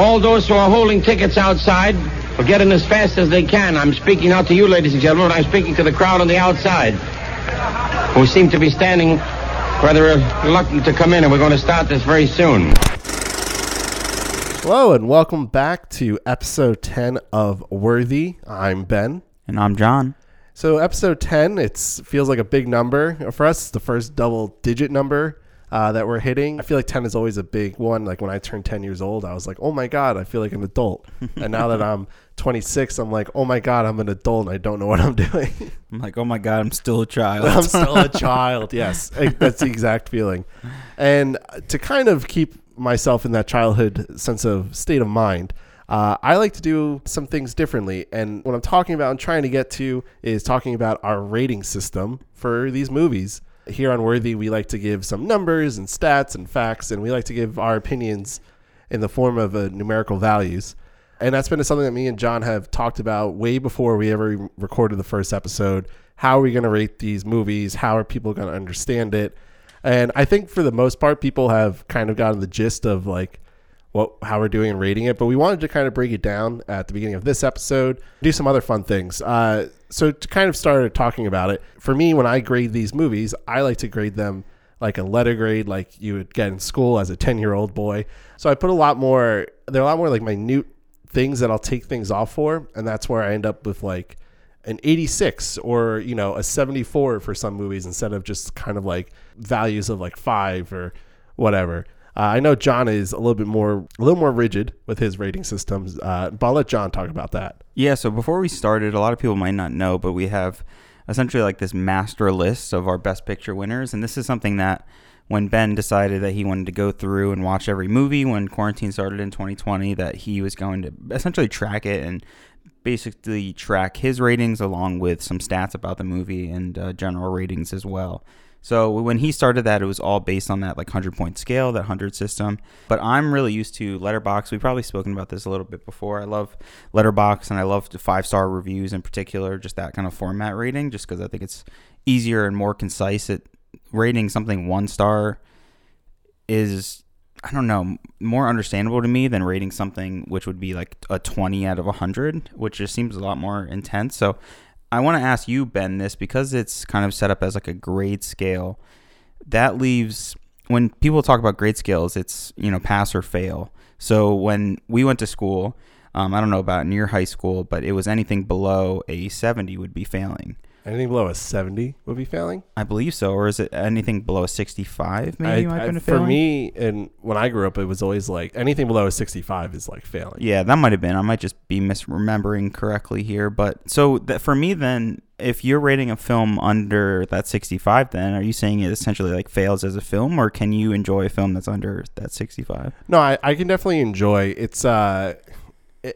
All those who are holding tickets outside will get in as fast as they can. I'm speaking out to you, ladies and gentlemen, and I'm speaking to the crowd on the outside who seem to be standing rather reluctant to come in, and we're going to start this very soon. Hello, and welcome back to episode 10 of Worthy. I'm Ben. And I'm John. So episode 10, it feels like a big number. For us, it's the first double-digit number that we're hitting. I feel like 10 is always a big one. Like when I turned 10 years old, I was like, oh my God, I feel like an adult. And now that I'm 26, I'm like, oh my God, I'm an adult and I don't know what I'm doing. I'm like, oh my God, I'm still a child. I'm still a child, yes. That's the exact feeling. And to kind of keep myself in that childhood sense of state of mind, I like to do some things differently, and what I'm talking about and trying to get to is talking about our rating system for these movies. Here on Worthy, we like to give some numbers and stats and facts, and we like to give our opinions in the form of numerical values. And that's been something that me and John have talked about way before we ever recorded the first episode. How are we going to rate these movies? How are people going to understand it? And I think for the most part, people have kind of gotten the gist of like, how we're doing and rating it, but we wanted to kind of break it down at the beginning of this episode, do some other fun things. So to kind of start talking about it, for me, when I grade these movies, I like to grade them like a letter grade, like you would get in school as a 10-year-old boy. So I put there are a lot more like minute things that I'll take things off for, and that's where I end up with like an 86 or, you know, a 74 for some movies instead of just kind of like values of like 5 or whatever. I know John is a little more rigid with his rating systems, but I'll let John talk about that. Yeah, so before we started, a lot of people might not know, but we have essentially like this master list of our Best Picture winners, and this is something that when Ben decided that he wanted to go through and watch every movie when quarantine started in 2020, that he was going to essentially track it and basically track his ratings along with some stats about the movie and general ratings as well. So when he started that, it was all based on that like 100-point scale, that 100 system. But I'm really used to Letterboxd. We've probably spoken about this a little bit before. I love Letterboxd, and I love the 5-star reviews in particular, just that kind of format rating, just because I think it's easier and more concise. Rating something 1 star is, I don't know, more understandable to me than rating something which would be like a 20 out of 100, which just seems a lot more intense. So I want to ask you, Ben, this, because it's kind of set up as like a grade scale, that leaves, when people talk about grade scales, it's, you know, pass or fail. So when we went to school, I don't know about near high school, but it was anything below a 70 would be failing. Anything below a 70 would be failing? I believe so. Or is it anything below a 65 maybe might have been a failing? For me, and when I grew up, it was always like anything below a 65 is like failing. Yeah, that might have been. I might just be misremembering correctly here. But so that for me then, if you're rating a film under that 65, then are you saying it essentially like fails as a film, or can you enjoy a film that's under that 65? No, I can definitely enjoy. It's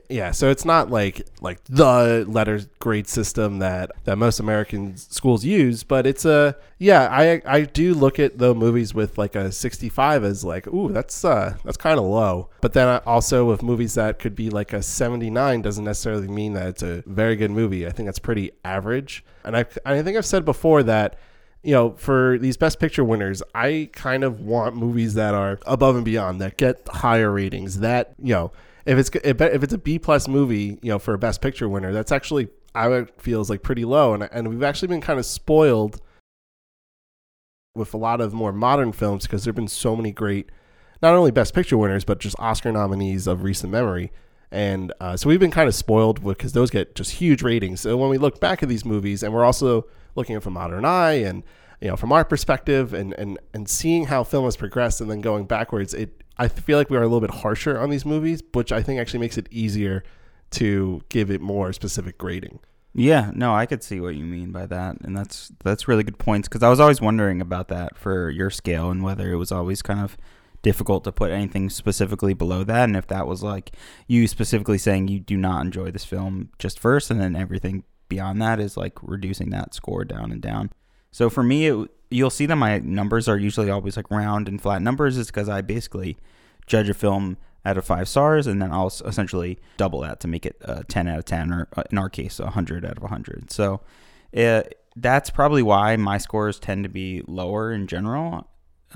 yeah, so it's not like the letter grade system that most American schools use, but it's I do look at the movies with like a 65 as like, ooh, that's kind of low. But then I also with movies that could be like a 79 doesn't necessarily mean that it's a very good movie. I think that's pretty average. And I think I've said before that, you know, for these Best Picture winners, I kind of want movies that are above and beyond, that get higher ratings, that, you know, If it's a B+ movie, you know, for a Best Picture winner, that's actually, I feels like pretty low, and we've actually been kind of spoiled with a lot of more modern films because there've been so many great, not only Best Picture winners but just Oscar nominees of recent memory, and so we've been kind of spoiled because those get just huge ratings. So when we look back at these movies, and we're also looking at from a modern eye and, you know, from our perspective and seeing how film has progressed and then going backwards, I feel like we are a little bit harsher on these movies, which I think actually makes it easier to give it more specific grading. Yeah, no, I could see what you mean by that. And that's really good points, because I was always wondering about that for your scale and whether it was always kind of difficult to put anything specifically below that. And if that was like you specifically saying you do not enjoy this film just first, and then everything beyond that is like reducing that score down and down. So for me, you'll see that my numbers are usually always like round and flat numbers. It's because I basically judge a film out of 5 stars, and then I'll essentially double that to make it a 10 out of 10, or in our case, 100 out of 100. So that's probably why my scores tend to be lower in general.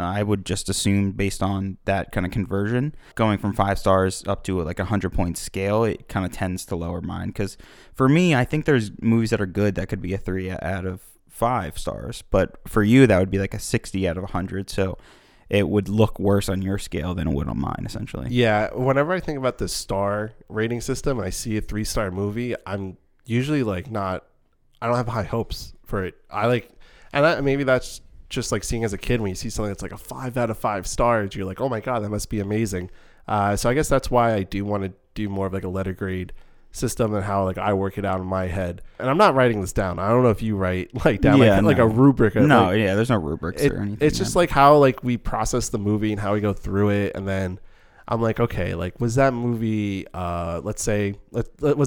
I would just assume, based on that kind of conversion, going from 5 stars up to like a 100-point scale, it kind of tends to lower mine. Because for me, I think there's movies that are good that could be a 3 out of 5 stars. But for you, that would be like a 60 out of 100. So it would look worse on your scale than it would on mine, essentially. Yeah. Whenever I think about the star rating system, and I see a 3-star movie, I'm usually like I don't have high hopes for it. Maybe that's just like seeing as a kid when you see something that's like a 5 out of 5 stars, you're like, oh my God, that must be amazing. So I guess that's why I do want to do more of like a letter grade system and how like I work it out in my head. And I'm not writing this down. I don't know if you write like down like a rubric. There's no rubrics or anything. It's just like how like we process the movie and how we go through it. And then I'm like, okay, like was that movie, was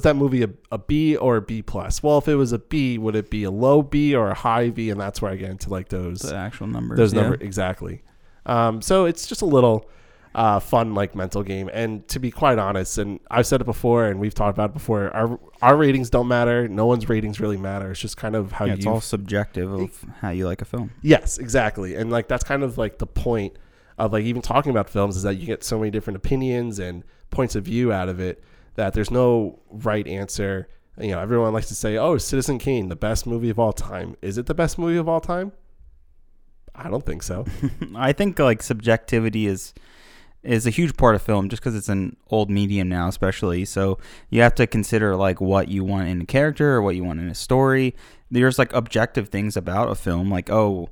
that movie a B or a B plus? Well, if it was a B, would it be a low B or a high B? And that's where I get into like the actual numbers. Numbers, exactly. So it's just a little fun, like mental game. And to be quite honest, and I've said it before, and we've talked about it before, our ratings don't matter. No one's ratings really matter. It's just kind of how it's all subjective of how you like a film. Yes, exactly. And like that's kind of like the point of like even talking about films is that you get so many different opinions and points of view out of it that there's no right answer. You know, everyone likes to say, oh, Citizen Kane, the best movie of all time. Is it the best movie of all time? I don't think so. I think like subjectivity is a huge part of film just because it's an old medium now, especially. So you have to consider like what you want in a character or what you want in a story. There's like objective things about a film like, oh,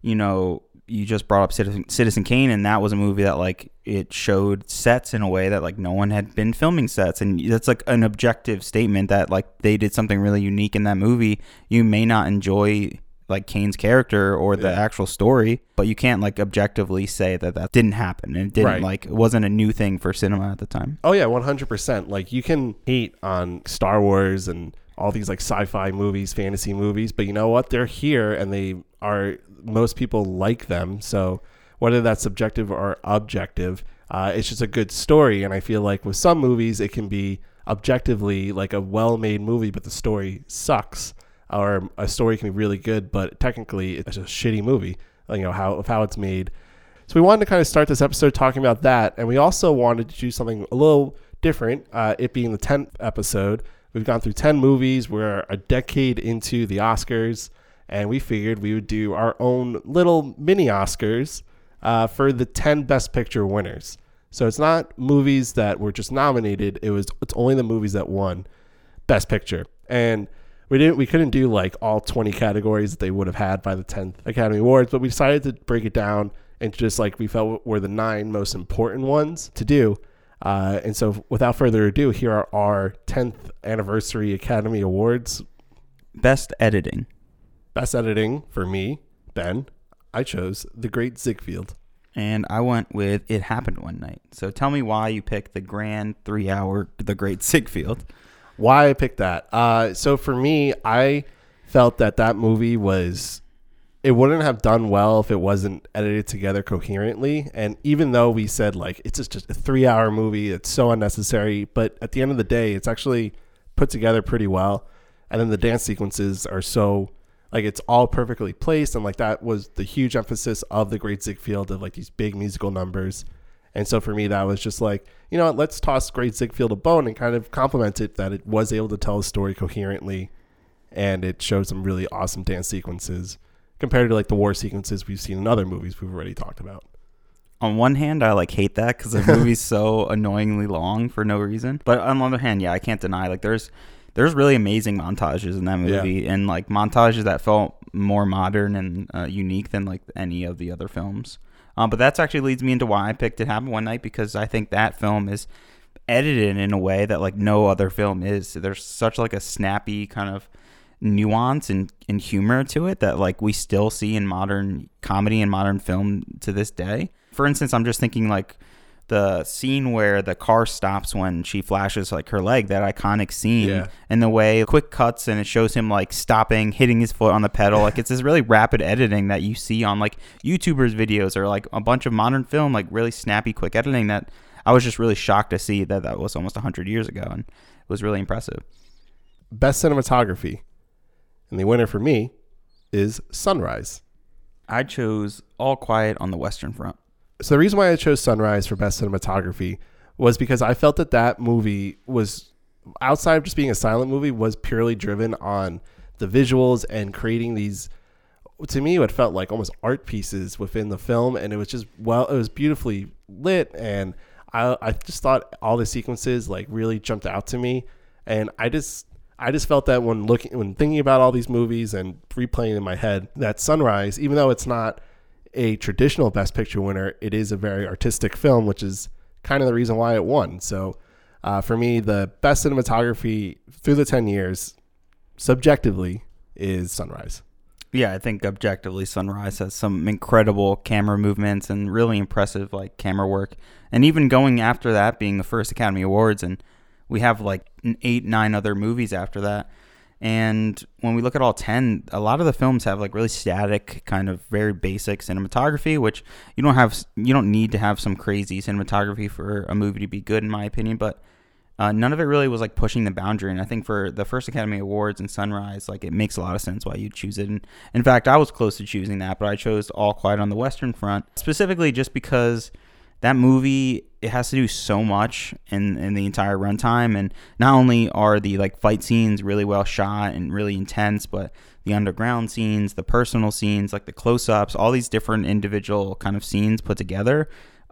you know, you just brought up Citizen Kane, and that was a movie that like it showed sets in a way that like no one had been filming sets, and that's like an objective statement that like they did something really unique in that movie. You may not enjoy like Kane's character or the actual story, but you can't like objectively say that didn't happen, and it didn't like it wasn't a new thing for cinema at the time. Oh yeah, 100%. Like you can hate on Star Wars and all these like sci-fi movies, fantasy movies, but you know what? They're here, and they are. Most people like them. So whether that's subjective or objective, it's just a good story. And I feel like with some movies, it can be objectively like a well-made movie, but the story sucks, or a story can be really good, but technically it's a shitty movie, you know, how it's made. So we wanted to kind of start this episode talking about that. And we also wanted to do something a little different, it being the 10th episode. We've gone through 10 movies. We're a decade into the Oscars. And we figured we would do our own little mini Oscars for the 10 Best Picture winners. So it's not movies that were just nominated. It's only the movies that won Best Picture. And we couldn't do like all 20 categories that they would have had by the 10th Academy Awards, but we decided to break it down and just like we felt were the 9 most important ones to do. And so without further ado, here are our 10th anniversary Academy Awards. Best Editing. Best editing for me, Ben, I chose The Great Ziegfeld. And I went with It Happened One Night. So tell me why you picked the grand 3-hour The Great Ziegfeld. Why I picked that. So for me, I felt that movie it wouldn't have done well if it wasn't edited together coherently. And even though we said like, it's just a 3-hour movie, it's so unnecessary. But at the end of the day, it's actually put together pretty well. And then the dance sequences are so... like it's all perfectly placed, and like that was the huge emphasis of The Great Ziegfeld, of like these big musical numbers. And so for me, that was just like, you know what, let's toss Great Ziegfeld a bone and kind of compliment it that it was able to tell a story coherently, and it showed some really awesome dance sequences compared to like the war sequences we've seen in other movies we've already talked about. On one hand, I like hate that because the movie's so annoyingly long for no reason. But on the other hand, yeah, I can't deny like there's really amazing montages in that movie, and like montages that felt more modern and unique than like any of the other films. But that's actually leads me into why I picked It Happened One Night, because I think that film is edited in a way that like no other film is. There's such like a snappy kind of nuance and humor to it that like we still see in modern comedy and modern film to this day. For instance, I'm just thinking like the scene where the car stops when she flashes like her leg, that iconic scene, and the way quick cuts and it shows him like stopping, hitting his foot on the pedal. Like it's this really rapid editing that you see on like YouTubers' videos or like a bunch of modern film, like really snappy, quick editing that I was just really shocked to see that was almost 100 years ago. And it was really impressive. Best cinematography. And the winner for me is Sunrise. I chose All Quiet on the Western Front. So the reason why I chose Sunrise for Best Cinematography was because I felt that that movie was, outside of just being a silent movie, was purely driven on the visuals and creating these, to me, what felt like almost art pieces within the film. And it was just, well, it was beautifully lit. And I just thought all the sequences like really jumped out to me. And I just felt that when thinking about all these movies and replaying in my head, that Sunrise, even though it's not a traditional Best Picture winner, it is a very artistic film, which is kind of the reason why it won. So for me, the best cinematography through the 10 years, subjectively, is Sunrise. Yeah, I think objectively Sunrise has some incredible camera movements and really impressive like camera work. And even going after that being the first Academy Awards, and we have like 8-9 other movies after that. And when we look at all 10, a lot of the films have like really static, kind of very basic cinematography, which you don't need to have some crazy cinematography for a movie to be good, in my opinion. But none of it really was like pushing the boundary. And I think for the first Academy Awards and Sunrise, like it makes a lot of sense why you choose it. And in fact, I was close to choosing that, but I chose All Quiet on the Western Front specifically just because that movie, it has to do so much in the entire runtime. And not only are the like fight scenes really well shot and really intense, but the underground scenes, the personal scenes, like the close-ups, all these different individual kind of scenes put together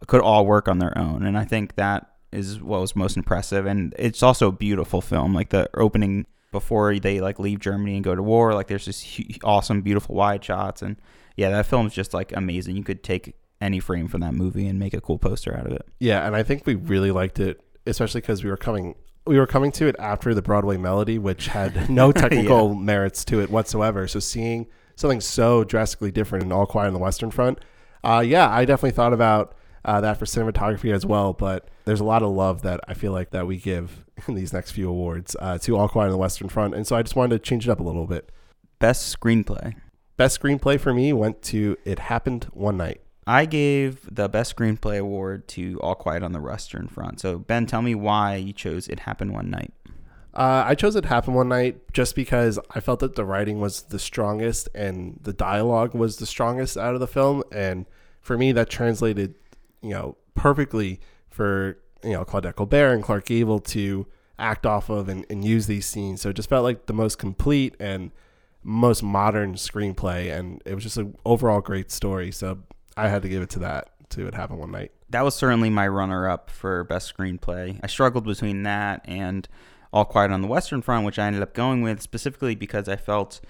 could all work on their own. And I think that is what was most impressive. And it's also a beautiful film. Like the opening before they like leave Germany and go to war, like there's this awesome, beautiful wide shots. And yeah, that film's just like amazing. You could take any frame from that movie and make a cool poster out of it. Yeah, and I think we really liked it, especially because we were coming to it after the Broadway Melody, which had no technical merits to it whatsoever. So seeing something so drastically different in All Quiet on the Western Front, I definitely thought about that for cinematography as well. But there's a lot of love that I feel like that we give in these next few awards to All Quiet on the Western Front, and so I just wanted to change it up a little bit. Best screenplay. Best screenplay for me went to It Happened One Night. I gave the Best Screenplay Award to All Quiet on the Western Front. So, Ben, tell me why you chose It Happened One Night. I chose It Happened One Night just because I felt that the writing was the strongest and the dialogue was the strongest out of the film. And for me, that translated, perfectly for, Claudette Colbert and Clark Gable to act off of and use these scenes. So it just felt like the most complete and most modern screenplay. And it was just an overall great story. So I had to give it to that, to It Happened One Night. That was certainly my runner-up for Best Screenplay. I struggled between that and All Quiet on the Western Front, which I ended up going with specifically because I felt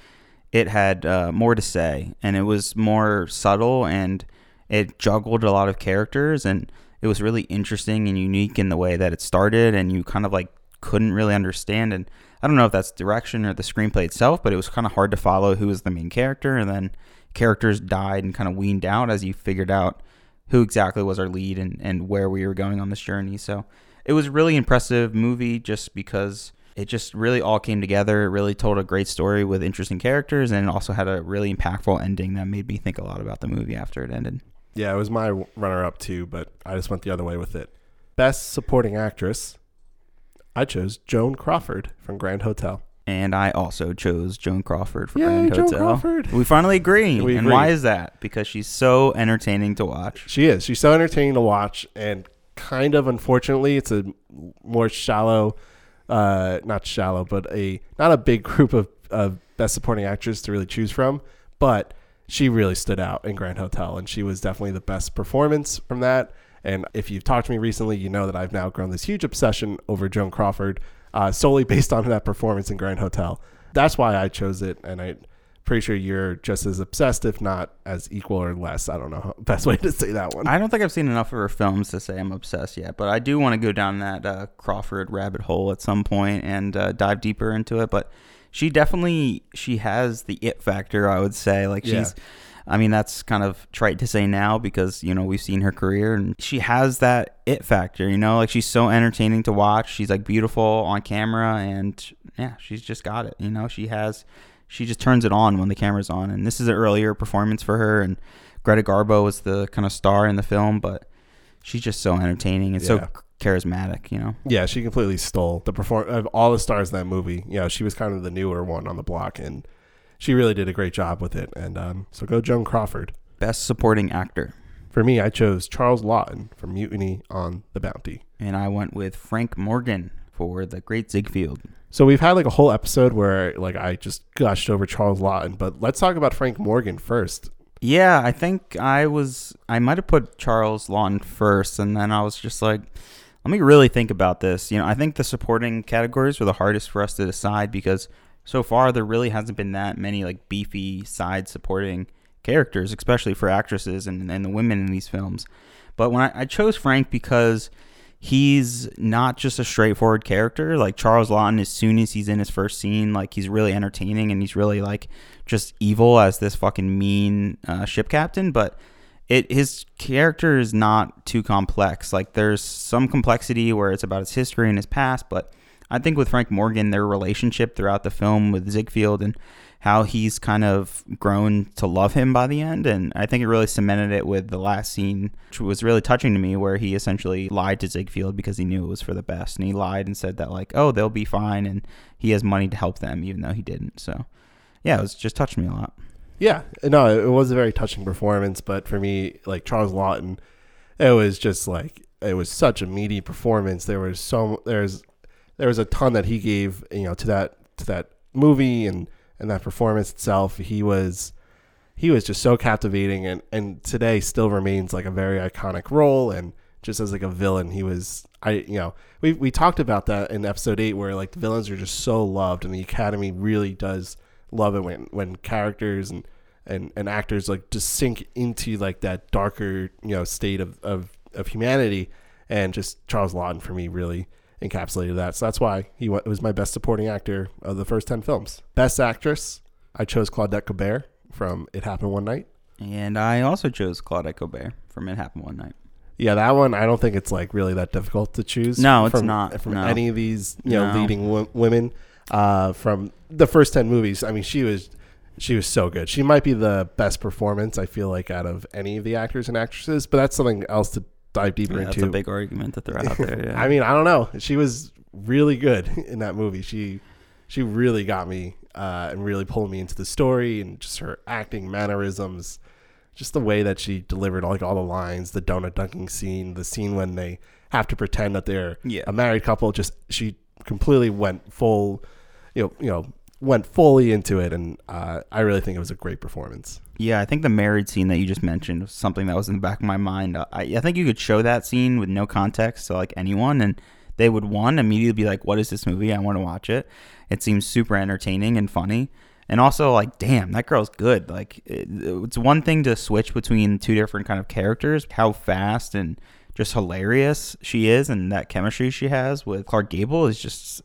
it had more to say, and it was more subtle, and it juggled a lot of characters, and it was really interesting and unique in the way that it started, and you kind of like couldn't really understand, and I don't know if that's direction or the screenplay itself, but it was kind of hard to follow who was the main character, and then characters died and kind of weaned out as you figured out who exactly was our lead and where we were going on this journey. So it was a really impressive movie just because it just really all came together. It really told a great story with interesting characters, and it also had a really impactful ending that made me think a lot about the movie after it ended. Yeah, it was my runner-up too, but I just went the other way with it. Best Supporting Actress, I chose Joan Crawford from Grand Hotel. And I also chose Joan Crawford for Grand Hotel. Joan Crawford. We finally agree. We agree. Why is that? Because she's so entertaining to watch. She is. She's so entertaining to watch. And kind of, unfortunately, it's a more shallow, not a big group of Best Supporting Actors to really choose from. But she really stood out in Grand Hotel. And she was definitely the best performance from that. And if you've talked to me recently, you know that I've now grown this huge obsession over Joan Crawford. Solely based on that performance in Grand Hotel. That's why I chose it, and I'm pretty sure you're just as obsessed, if not as equal or less. I don't know how best way to say that one. I don't think I've seen enough of her films to say I'm obsessed yet, but I do want to go down that Crawford rabbit hole at some point and dive deeper into it. But she has the it factor, I would say. Like she's, I mean, that's kind of trite to say now because, we've seen her career, and she has that it factor, like she's so entertaining to watch. She's like beautiful on camera, and yeah, she's just got it. She just turns it on when the camera's on, and this is an earlier performance for her, and Greta Garbo was the kind of star in the film, but she's just so entertaining and so charismatic, Yeah, she completely stole the performance of all the stars in that movie. She was kind of the newer one on the block, and she really did a great job with it. And so go Joan Crawford. Best supporting actor. For me, I chose Charles Lawton for Mutiny on the Bounty. And I went with Frank Morgan for The Great Ziegfeld. So we've had like a whole episode where like I just gushed over Charles Lawton, but let's talk about Frank Morgan first. Yeah, I think I might have put Charles Lawton first, and then I was just like, let me really think about this. You know, I think the supporting categories were the hardest for us to decide because so far there really hasn't been that many like beefy side supporting characters, especially for actresses and the women in these films. But when I chose Frank because he's not just a straightforward character. Like Charles Lawton, as soon as he's in his first scene, like he's really entertaining and he's really like just evil as this fucking mean ship captain. But his character is not too complex. Like there's some complexity where it's about his history and his past, but I think with Frank Morgan, their relationship throughout the film with Ziegfeld and how he's kind of grown to love him by the end. And I think it really cemented it with the last scene, which was really touching to me, where he essentially lied to Ziegfeld because he knew it was for the best. And he lied and said that like, oh, they'll be fine. And he has money to help them, even though he didn't. So yeah, it was just touched me a lot. Yeah, no, it was a very touching performance. But for me, like Charles Lawton, it was just like, it was such a meaty performance. There was a ton that he gave, you know, to that movie and that performance itself. He was just so captivating, and today still remains like a very iconic role. And just as like a villain, we talked about that in episode 8, where like the villains are just so loved, and the Academy really does love it when characters and actors like just sink into like that darker, you know, state of humanity. And just Charles Lawton for me really encapsulated that. So that's why he was my best supporting actor of the first 10 films. Best actress, I chose Claudette Colbert from It Happened One Night. And I also chose Claudette Colbert from It Happened One Night. Yeah, that one, I don't think it's like really that difficult to choose. No, it's not. From any of these, you know, leading women from the first 10 movies. I mean, she was so good. She might be the best performance, I feel like, out of any of the actors and actresses, but that's something else to dive deeper into. That's a big argument to throw out there. Yeah. I mean, I don't know. She was really good in that movie. She really got me and really pulled me into the story, and just her acting mannerisms, just the way that she delivered like all the lines, the donut dunking scene, the scene when they have to pretend that they're a married couple. Just she completely went full, you know, went fully into it, and I really think it was a great performance. Yeah, I think the married scene that you just mentioned was something that was in the back of my mind. I think you could show that scene with no context to like anyone, and they would immediately be like, what is this movie? I want to watch it. It seems super entertaining and funny. And also like, damn, that girl's good. Like it's one thing to switch between two different kind of characters, how fast and just hilarious she is, and that chemistry she has with Clark Gable is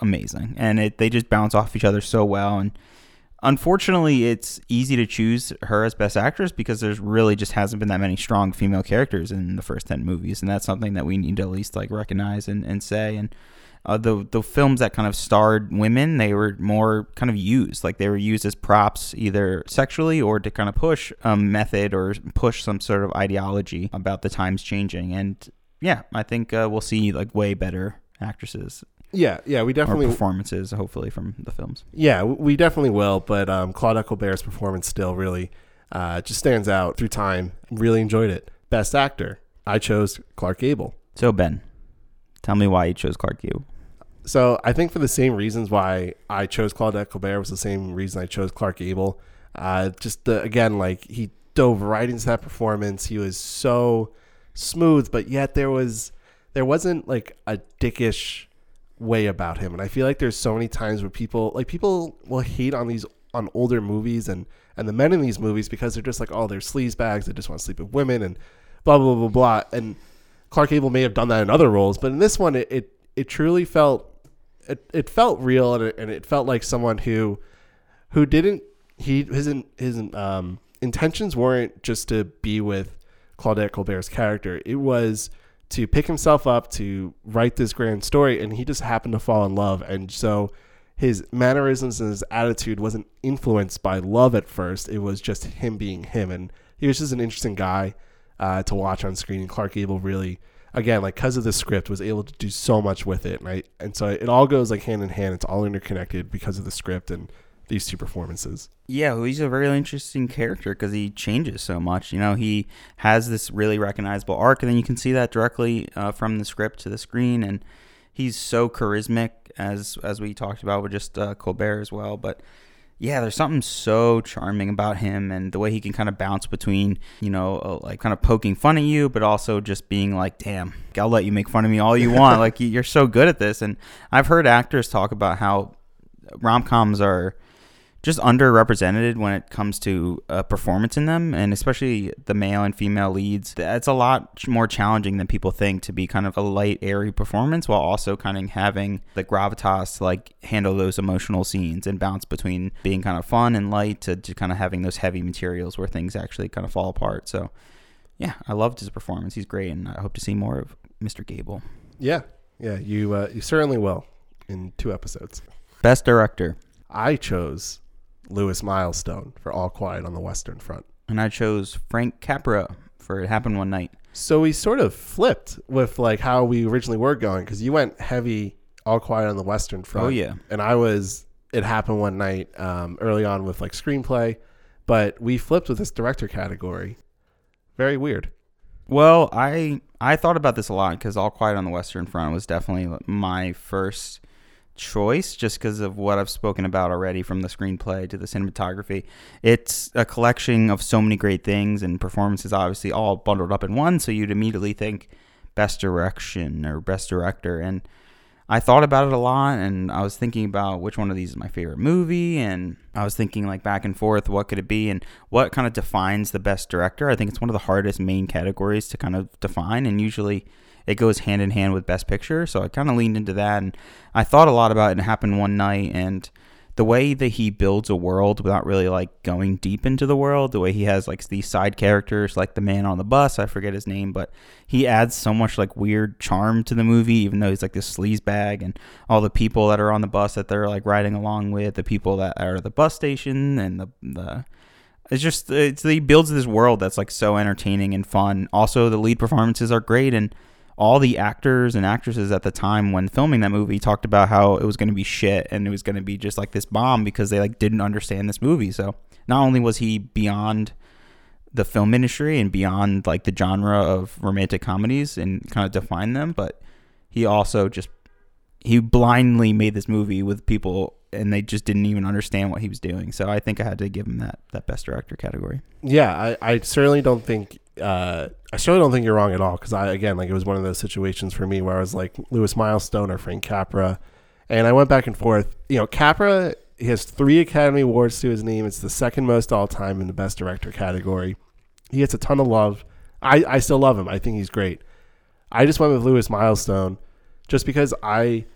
amazing. And they just bounce off each other so well. And unfortunately, it's easy to choose her as best actress because there's really just hasn't been that many strong female characters in the first 10 movies. And that's something that we need to at least like recognize and say. And the films that kind of starred women, they were more kind of used. Like they were used as props either sexually or to kind of push a method or push some sort of ideology about the times changing. And yeah, I think we'll see like way better actresses. Yeah, we definitely... Or performances, hopefully, from the films. Yeah, we definitely will, but Claudette Colbert's performance still really just stands out through time. Really enjoyed it. Best actor, I chose Clark Gable. So, Ben, tell me why you chose Clark Gable. So, I think for the same reasons why I chose Claudette Colbert was the same reason I chose Clark Gable. He dove right into that performance. He was so smooth, but yet there wasn't like a dickish way about him. And I feel like there's so many times where people will hate on older movies and the men in these movies because they're just like, oh, they're sleazebags, they just want to sleep with women and blah blah blah blah. And Clark Gable may have done that in other roles, but in this one it truly felt it felt real, and it felt like someone who didn't his intentions weren't just to be with Claudette Colbert's character. It was to pick himself up to write this grand story, and he just happened to fall in love. And so his mannerisms and his attitude wasn't influenced by love at first. It was just him being him, and he was just an interesting guy to watch on screen. And Clark Gable really, again, like because of the script, was able to do so much with it, right? And so it all goes like hand in hand. It's all interconnected because of the script and these two performances. Yeah, well, he's a very interesting character because he changes so much. You know, he has this really recognizable arc, and then you can see that directly from the script to the screen. And he's so charismatic, as we talked about with just Colbert as well. But yeah, there's something so charming about him and the way he can kind of bounce between, you know, like kind of poking fun at you, but also just being like, damn, I'll let you make fun of me all you want. Like, you're so good at this. And I've heard actors talk about how rom-coms are just underrepresented when it comes to performance in them, and especially the male and female leads. That's a lot more challenging than people think, to be kind of a light, airy performance while also kind of having the gravitas to like handle those emotional scenes and bounce between being kind of fun and light to kind of having those heavy materials where things actually kind of fall apart. So yeah, I loved his performance. He's great, and I hope to see more of Mr. Gable. Yeah, you certainly will in 2 episodes. Best director. I chose Louis Milestone for All Quiet on the Western Front. And I chose Frank Capra for It Happened One Night. So we sort of flipped with like how we originally were going, because you went heavy All Quiet on the Western Front. Oh, yeah. And I was It Happened One Night early on with like screenplay. But we flipped with this director category. Very weird. Well, I thought about this a lot because All Quiet on the Western Front was definitely my first choice, just because of what I've spoken about already, from the screenplay to the cinematography. It's a collection of so many great things and performances, obviously, all bundled up in one, so you'd immediately think best direction or best director. And I thought about it a lot, and I was thinking about which one of these is my favorite movie, and I was thinking like back and forth, what could it be and what kind of defines the best director. I think it's one of the hardest main categories to kind of define, and usually it goes hand in hand with Best Picture, so I kind of leaned into that, and I thought a lot about It Happened One Night, and the way that he builds a world without really like going deep into the world, the way he has like these side characters, like the man on the bus, I forget his name, but he adds so much like weird charm to the movie, even though he's like this sleazebag, and all the people that are on the bus that they're like riding along with, the people that are at the bus station, and the it's he builds this world that's like so entertaining and fun. Also, the lead performances are great, and all the actors and actresses at the time when filming that movie talked about how it was going to be shit and it was going to be just like this bomb because they like didn't understand this movie. So not only was he beyond the film industry and beyond like the genre of romantic comedies and kind of defined them, but he also just, he blindly made this movie with people and they just didn't even understand what he was doing. So I think I had to give him that best director category. Yeah, I certainly don't think I certainly don't think you're wrong at all, because again, like, it was one of those situations for me where I was like Louis Milestone or Frank Capra, and I went back and forth. You know, Capra, he has 3 Academy Awards to his name. It's the second most all time in the best director category. He gets a ton of love. I still love him. I think he's great. I just went with Louis Milestone just because I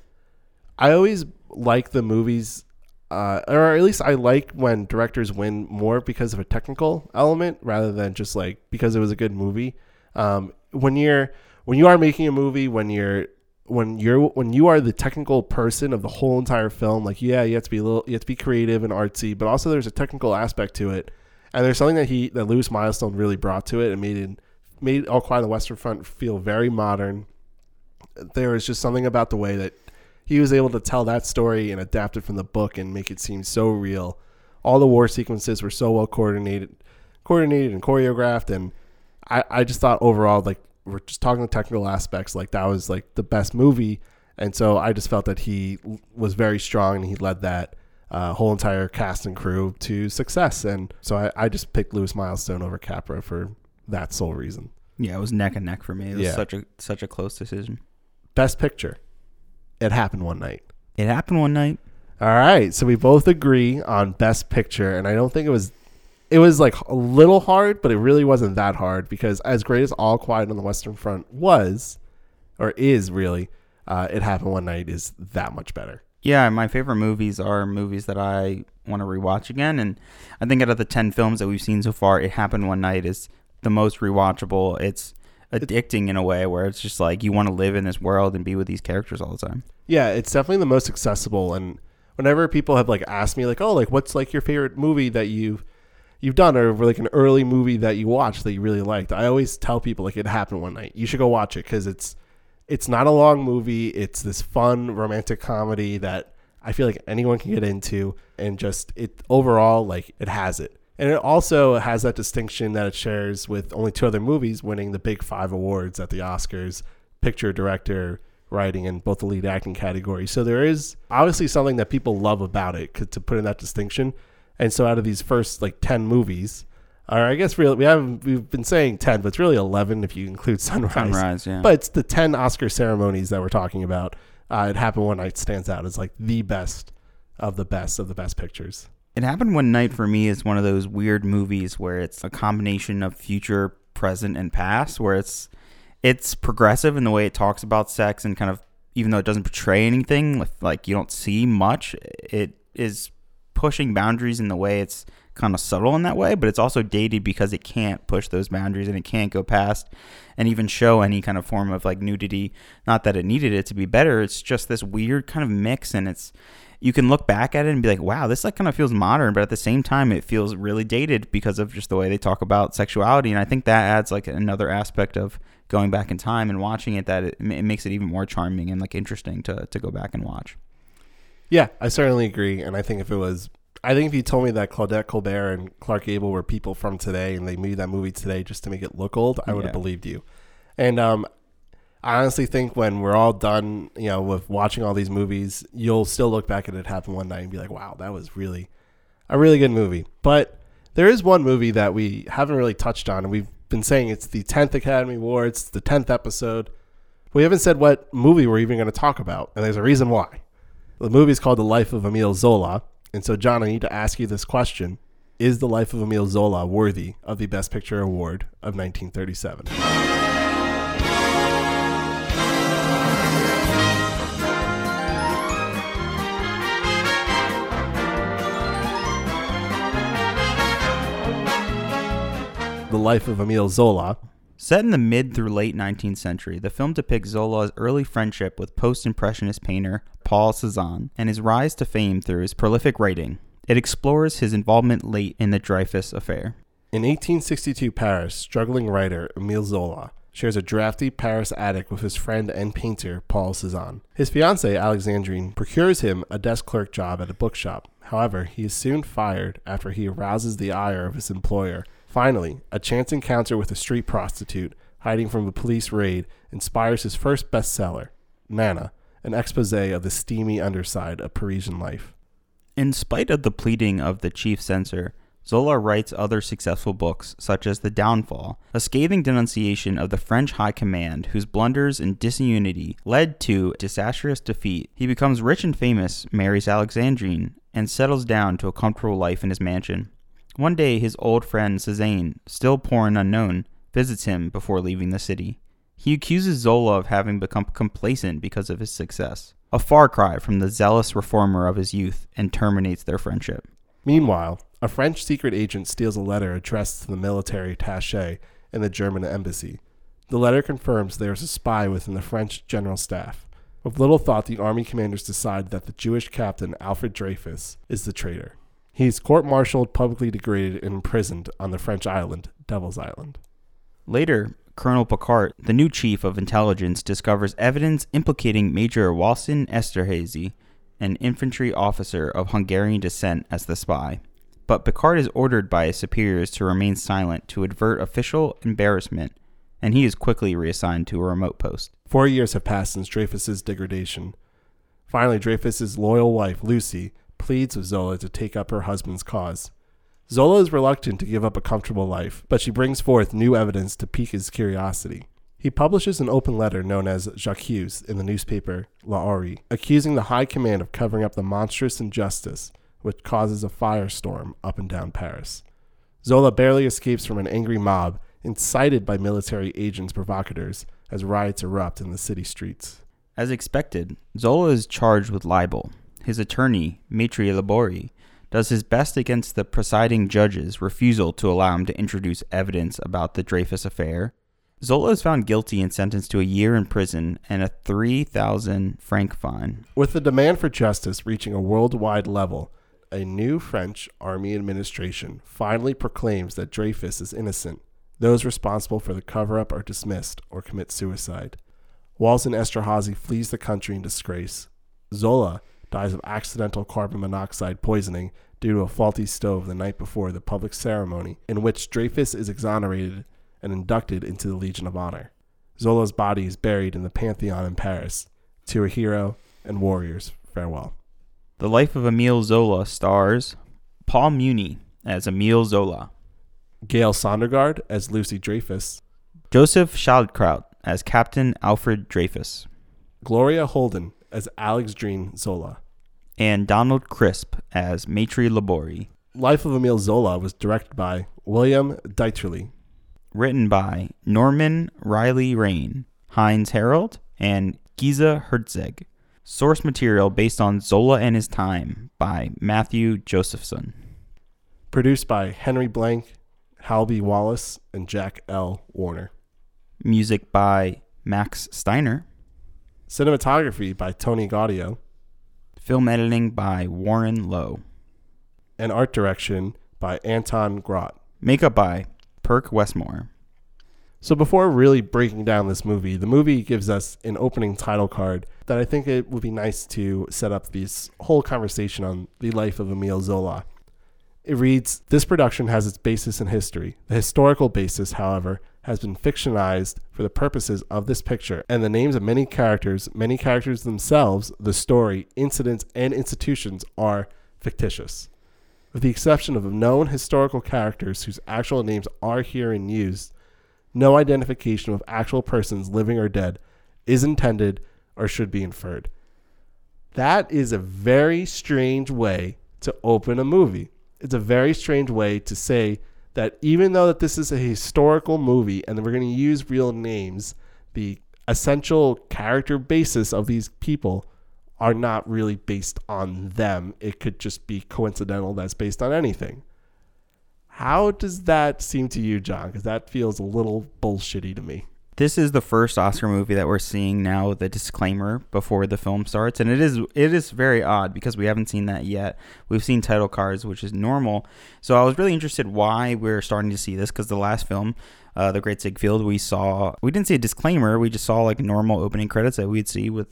always like the movies, or at least I like when directors win more because of a technical element rather than just like because it was a good movie. When you are making a movie, when you are the technical person of the whole entire film, like, yeah, you have to be creative and artsy, but also there's a technical aspect to it. And there's something that Louis Milestone really brought to it and made All Quiet on the Western Front feel very modern. There was just something about the way that he was able to tell that story and adapt it from the book and make it seem so real. All the war sequences were so well coordinated and choreographed. And I just thought overall, like, we're just talking the technical aspects, like that was like the best movie. And so I just felt that he was very strong and he led that whole entire cast and crew to success. And so I just picked Louis Milestone over Capra for that sole reason. Yeah, it was neck and neck for me. It was such a close decision. Best Picture. It Happened One Night. It Happened One Night. All right. So we both agree on Best Picture. And I don't think it was like a little hard, but it really wasn't that hard, because as great as All Quiet on the Western Front was, or is really, It Happened One Night is that much better. Yeah. My favorite movies are movies that I want to rewatch again. And I think out of the 10 films that we've seen so far, It Happened One Night is the most rewatchable. It's addicting in a way where it's just like you want to live in this world and be with these characters all the time. Yeah, it's definitely the most accessible. And whenever people have like asked me like, oh, like what's like your favorite movie that you've done, or like an early movie that you watched that you really liked, I always tell people like It Happened One Night. You should go watch it because it's not a long movie. It's this fun romantic comedy that I feel like anyone can get into, and just it overall, like, it has it. And it also has that distinction that it shares with only two other movies winning the big five awards at the Oscars: picture, director, writing, and both the lead acting category. So there is obviously something that people love about it, to put in that distinction. And so out of these first like 10 movies, or I guess really, we've been saying 10, but it's really 11 if you include Sunrise. Yeah. But it's the 10 Oscar ceremonies that we're talking about. It Happened One Night stands out as like the best of the best of the best pictures. It Happened One Night for me is one of those weird movies where it's a combination of future, present, and past, where it's progressive in the way it talks about sex, and kind of, even though it doesn't portray anything, like you don't see much, it is pushing boundaries in the way it's kind of subtle in that way, but it's also dated because it can't push those boundaries and it can't go past and even show any kind of form of like nudity. Not that it needed it to be better. It's just this weird kind of mix, and it's, you can look back at it and be like, wow, this like kind of feels modern, but at the same time, it feels really dated because of just the way they talk about sexuality. And I think that adds like another aspect of going back in time and watching it, that it makes it even more charming and like interesting to go back and watch. Yeah, I certainly agree. And I think if you told me that Claudette Colbert and Clark Gable were people from today and they made that movie today just to make it look old, I would have believed you. And, I honestly think when we're all done, you know, with watching all these movies, you'll still look back at It Happened One Night and be like, wow, that was really a really good movie. But there is one movie that we haven't really touched on, and we've been saying it's the 10th Academy Awards, the 10th episode. We haven't said what movie we're even going to talk about, and there's a reason why. The movie is called The Life of Emile Zola. And so, John, I need to ask you this question. Is The Life of Emile Zola worthy of the Best Picture Award of 1937? The Life of Emile Zola. Set in the mid through late 19th century, the film depicts Zola's early friendship with post-impressionist painter Paul Cézanne and his rise to fame through his prolific writing. It explores his involvement late in the Dreyfus affair. In 1862 Paris, struggling writer Emile Zola shares a drafty Paris attic with his friend and painter Paul Cézanne. His fiancée, Alexandrine, procures him a desk clerk job at a bookshop. However, he is soon fired after he arouses the ire of his employer. Finally, a chance encounter with a street prostitute hiding from a police raid inspires his first bestseller, Nana, an exposé of the steamy underside of Parisian life. In spite of the pleading of the chief censor, Zola writes other successful books, such as The Downfall, a scathing denunciation of the French high command whose blunders and disunity led to disastrous defeat. He becomes rich and famous, marries Alexandrine, and settles down to a comfortable life in his mansion. One day, his old friend Cézanne, still poor and unknown, visits him before leaving the city. He accuses Zola of having become complacent because of his success, a far cry from the zealous reformer of his youth, and terminates their friendship. Meanwhile, a French secret agent steals a letter addressed to the military attaché in the German embassy. The letter confirms there is a spy within the French general staff. With little thought, the army commanders decide that the Jewish captain Alfred Dreyfus is the traitor. He is court-martialed, publicly degraded, and imprisoned on the French island, Devil's Island. Later, Colonel Picard, the new chief of intelligence, discovers evidence implicating Major Walsin Esterhazy, an infantry officer of Hungarian descent, as the spy. But Picard is ordered by his superiors to remain silent to avert official embarrassment, and he is quickly reassigned to a remote post. 4 years have passed since Dreyfus's degradation. Finally, Dreyfus's loyal wife, Lucie, pleads with Zola to take up her husband's cause. Zola is reluctant to give up a comfortable life, but she brings forth new evidence to pique his curiosity. He publishes an open letter known as J'accuse in the newspaper Labori, accusing the high command of covering up the monstrous injustice which causes a firestorm up and down Paris. Zola barely escapes from an angry mob incited by military agents provocateurs as riots erupt in the city streets. As expected, Zola is charged with libel. His attorney, Maître Labori, does his best against the presiding judge's refusal to allow him to introduce evidence about the Dreyfus affair. Zola is found guilty and sentenced to a year in prison and a 3,000 franc fine. With the demand for justice reaching a worldwide level, a new French army administration finally proclaims that Dreyfus is innocent. Those responsible for the cover-up are dismissed or commit suicide. Walsin Esterhazy flees the country in disgrace. Zola dies of accidental carbon monoxide poisoning due to a faulty stove the night before the public ceremony in which Dreyfus is exonerated and inducted into the Legion of Honor. Zola's body is buried in the Pantheon in Paris. To a hero and warriors, farewell. The Life of Emile Zola stars Paul Muni as Emile Zola, Gail Sondergaard as Lucie Dreyfus, Joseph Schildkraut as Captain Alfred Dreyfus, Gloria Holden as Alexandrine Zola, and Donald Crisp as Maître Labori. Life of Emile Zola was directed by William Dieterle. Written by Norman Riley Raine, Heinz Herald, and Giza Herzeg. Source material based on Zola and His Time by Matthew Josephson. Produced by Henry Blank, Halby Wallace, and Jack L. Warner. Music by Max Steiner. Cinematography by Tony Gaudio. Film editing by Warren Lowe. And art direction by Anton Grott. Makeup by Perk Westmore. So before really breaking down this movie, the movie gives us an opening title card that I think it would be nice to set up this whole conversation on the life of Emile Zola. It reads, "This production has its basis in history. The historical basis, however, has been fictionalized for the purposes of this picture, and the names of many characters themselves, the story, incidents, and institutions are fictitious. With the exception of known historical characters whose actual names are herein used, no identification of actual persons living or dead is intended or should be inferred." That is a very strange way to open a movie. It's a very strange way to say that even though that this is a historical movie and we're going to use real names, the essential character basis of these people are not really based on them. It could just be coincidental that's based on anything. How does that seem to you, John? Because that feels a little bullshitty to me. This is the first Oscar movie that we're seeing now with a disclaimer before the film starts. And it is very odd because we haven't seen that yet. We've seen title cards, which is normal. So I was really interested why we're starting to see this, because the last film, The Great Ziegfeld, we didn't see a disclaimer. We just saw like normal opening credits that we'd see with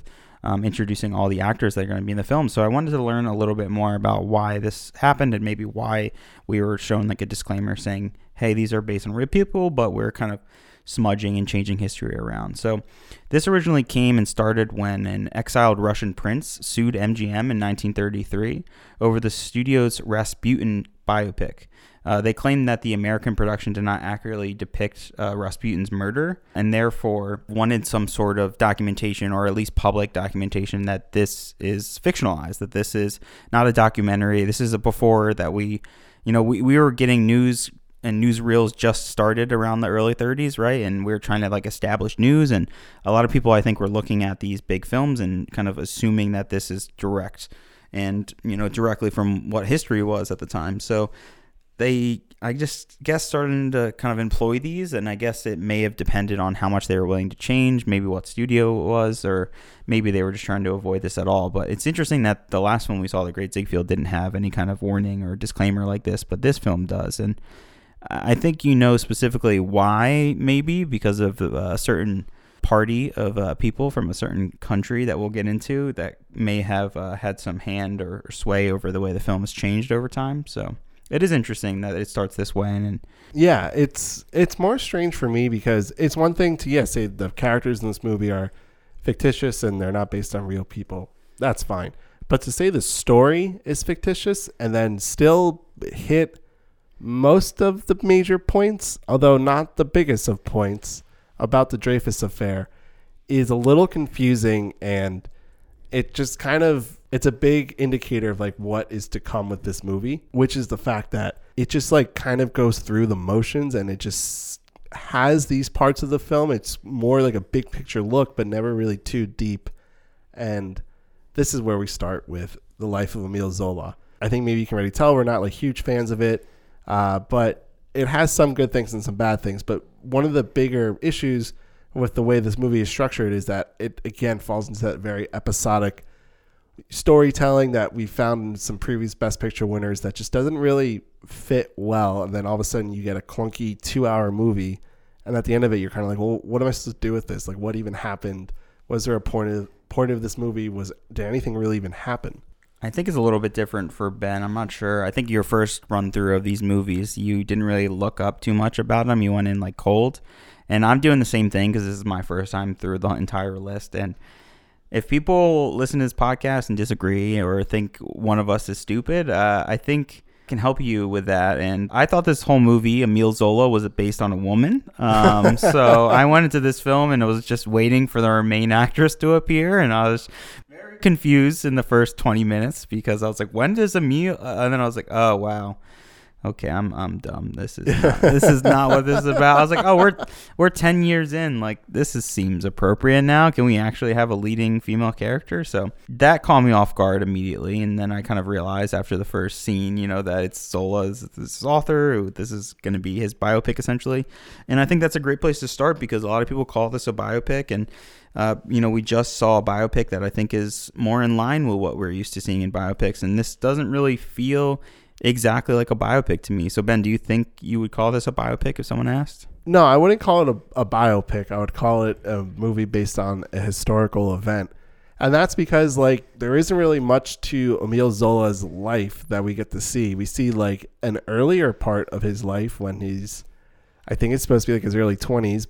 introducing all the actors that are going to be in the film. So I wanted to learn a little bit more about why this happened and maybe why we were shown like a disclaimer saying, hey, these are based on real people, but we're kind of smudging and changing history around. So this originally came and started when an exiled Russian prince sued MGM in 1933 over the studio's Rasputin biopic. They claimed that the American production did not accurately depict Rasputin's murder and therefore wanted some sort of documentation, or at least public documentation, that this is fictionalized, that this is not a documentary. This is a before that we were getting news and newsreels just started around the early 30s, right? And we were trying to like establish news. And a lot of people, I think, were looking at these big films and kind of assuming that this is direct and, directly from what history was at the time. So I guess starting to kind of employ these, and I guess it may have depended on how much they were willing to change, maybe what studio it was, or maybe they were just trying to avoid this at all. But it's interesting that the last one we saw, The Great Ziegfeld, didn't have any kind of warning or disclaimer like this, but this film does. And I think specifically why, maybe because of a certain party of people from a certain country that we'll get into that may have had some hand or sway over the way the film has changed over time, so... It is interesting that it starts this way. And yeah, it's more strange for me because it's one thing to, say the characters in this movie are fictitious and they're not based on real people. That's fine. But to say the story is fictitious and then still hit most of the major points, although not the biggest of points, about the Dreyfus affair is a little confusing, and it just kind of... It's a big indicator of like what is to come with this movie, which is the fact that it just like kind of goes through the motions, and it just has these parts of the film. It's more like a big picture look, but never really too deep. And this is where we start with The Life of Emile Zola. I think maybe you can already tell we're not like huge fans of it, but it has some good things and some bad things. But one of the bigger issues with the way this movie is structured is that it again falls into that very episodic storytelling that we found in some previous Best Picture winners that just doesn't really fit well. And then all of a sudden you get a clunky 2-hour movie, and at the end of it you're kind of like, well, what am I supposed to do with this? Like, what even happened? Was there a point of this movie? Did anything really even happen? I think it's a little bit different for Ben. I'm not sure. I think your first run through of these movies, you didn't really look up too much about them. You went in like cold. And I'm doing the same thing because this is my first time through the entire list. And if people listen to this podcast and disagree or think one of us is stupid, I think can help you with that. And I thought this whole movie, Emile Zola, was based on a woman. So I went into this film and I was just waiting for the main actress to appear. And I was very confused in the first 20 minutes because I was like, when does Emile? And then I was like, oh, wow. Okay, I'm dumb. This is not what this is about. I was like, oh, we're 10 years in. Like, this seems appropriate now. Can we actually have a leading female character? So that caught me off guard immediately. And then I kind of realized after the first scene, you know, that it's Zola's this author. This is going to be his biopic essentially. And I think that's a great place to start because a lot of people call this a biopic, and you know, we just saw a biopic that I think is more in line with what we're used to seeing in biopics. And this doesn't really feel exactly like a biopic to me. So Ben, do you think you would call this a biopic if someone asked? No, I wouldn't call it a biopic. I would call it a movie based on a historical event. And that's because, like, there isn't really much to Emile Zola's life that we get to see. We see, like, an earlier part of his life when he's, I think it's supposed to be, like, his early 20s.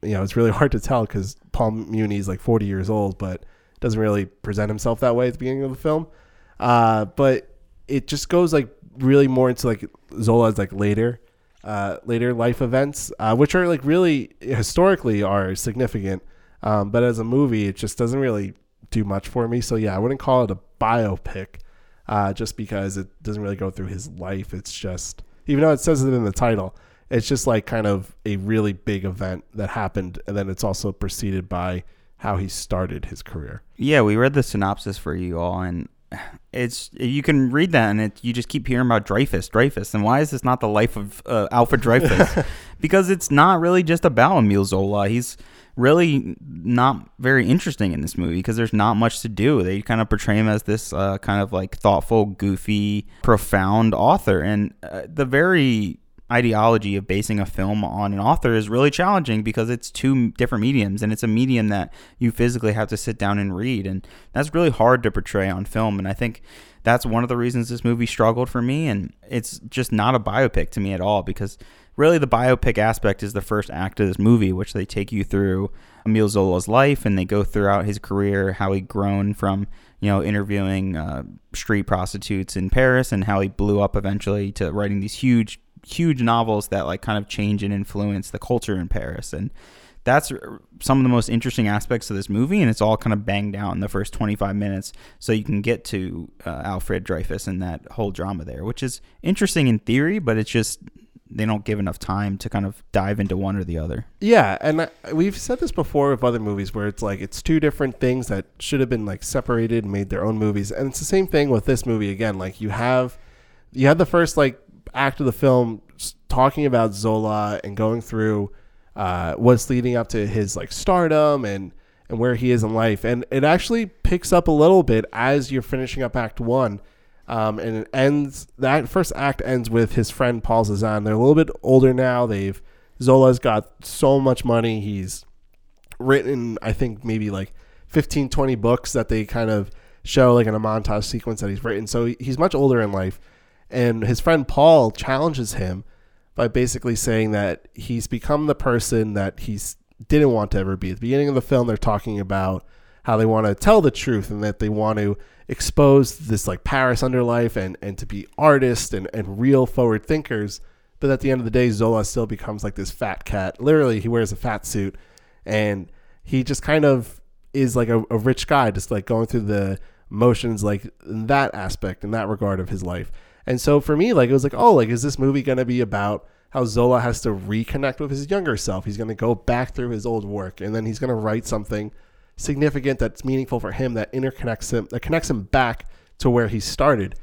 You know, it's really hard to tell because Paul Muni is, like, 40 years old, but doesn't really present himself that way at the beginning of the film. But it just goes, like, really more into like Zola's like later life events, which are like really historically are significant. But as a movie, it just doesn't really do much for me. So yeah, I wouldn't call it a biopic just because it doesn't really go through his life. It's just, even though it says it in the title, it's just like kind of a really big event that happened. And then it's also preceded by how he started his career. Yeah. We read the synopsis for you all, and it's, you can read that and you just keep hearing about Dreyfus. And why is this not the life of Alfred Dreyfus? Because it's not really just about Emile Zola. He's really not very interesting in this movie because there's not much to do. They kind of portray him as this kind of like thoughtful, goofy, profound author. And the very ideology of basing a film on an author is really challenging because it's two different mediums, and it's a medium that you physically have to sit down and read, and that's really hard to portray on film. And I think that's one of the reasons this movie struggled for me, and it's just not a biopic to me at all because really the biopic aspect is the first act of this movie, which they take you through Emile Zola's life, and they go throughout his career, how he grown from, you know, interviewing street prostitutes in Paris and how he blew up eventually to writing these huge novels that like kind of change and influence the culture in Paris. And that's some of the most interesting aspects of this movie, and it's all kind of banged out in the first 25 minutes so you can get to Alfred Dreyfus and that whole drama there, which is interesting in theory, but it's just they don't give enough time to kind of dive into one or the other. Yeah, and we've said this before with other movies where it's like it's two different things that should have been like separated and made their own movies, and it's the same thing with this movie again. Like you have the first like act of the film talking about Zola and going through what's leading up to his like stardom and where he is in life, and it actually picks up a little bit as you're finishing up act one, and it ends, that first act ends with his friend Paul Cézanne. They're a little bit older now. Zola's got so much money. He's written I think maybe like 15-20 books that they kind of show like in a montage sequence that he's written, so he's much older in life. And his friend Paul challenges him by basically saying that he's become the person that he didn't want to ever be. At the beginning of the film, they're talking about how they want to tell the truth and that they want to expose this like Paris underlife and to be artists and real forward thinkers. But at the end of the day, Zola still becomes like this fat cat. Literally, he wears a fat suit, and he just kind of is like a rich guy, just like going through the motions like in that aspect, in that regard of his life. And so for me, like, it was like, oh, like, is this movie going to be about how Zola has to reconnect with his younger self? He's going to go back through his old work, and then he's going to write something significant that's meaningful for him, that interconnects him, that connects him back to where he started.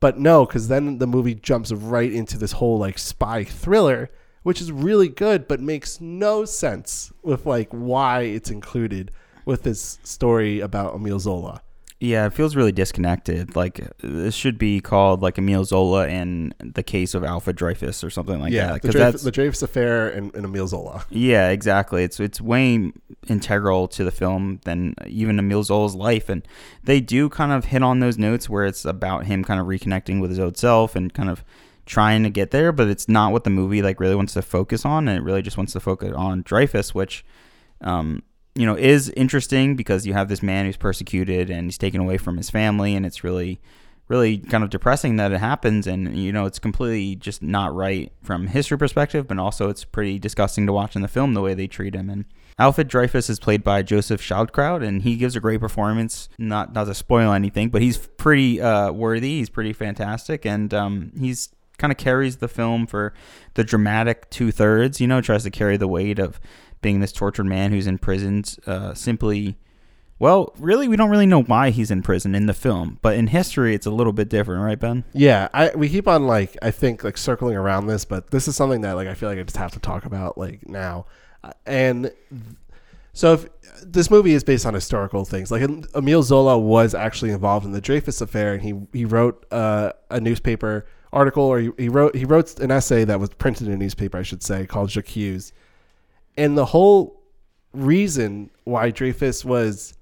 But no, because then the movie jumps right into this whole like spy thriller, which is really good, but makes no sense with like why it's included with this story about Emile Zola. Yeah, it feels really disconnected. Like, this should be called, like, Emile Zola and the Case of Alfred Dreyfus or something like that. Yeah, the Dreyfus Affair and Emile Zola. Yeah, exactly. It's way integral to the film than even Emile Zola's life. And they do kind of hit on those notes where it's about him kind of reconnecting with his old self and kind of trying to get there, but it's not what the movie, like, really wants to focus on. And it really just wants to focus on Dreyfus, which... you know, is interesting because you have this man who's persecuted and he's taken away from his family, and it's really, really kind of depressing that it happens. And, you know, it's completely just not right from history perspective, but also it's pretty disgusting to watch in the film the way they treat him. And Alfred Dreyfus is played by Joseph Schildkraut, and he gives a great performance. Not to spoil anything, but he's pretty worthy. He's pretty fantastic, and he's kind of carries the film for the dramatic 2/3. You know, tries to carry the weight of being this tortured man who's in prison, simply, well, really, we don't really know why he's in prison in the film, but in history, it's a little bit different, right, Ben? Yeah, we keep on, like, I think, like, circling around this, but this is something that, like, I feel like I just have to talk about, like, now. And so if this movie is based on historical things, like, Emile Zola was actually involved in the Dreyfus Affair, and he wrote a newspaper article, or he wrote an essay that was printed in a newspaper, I should say, called J'accuse. And the whole reason why Dreyfus was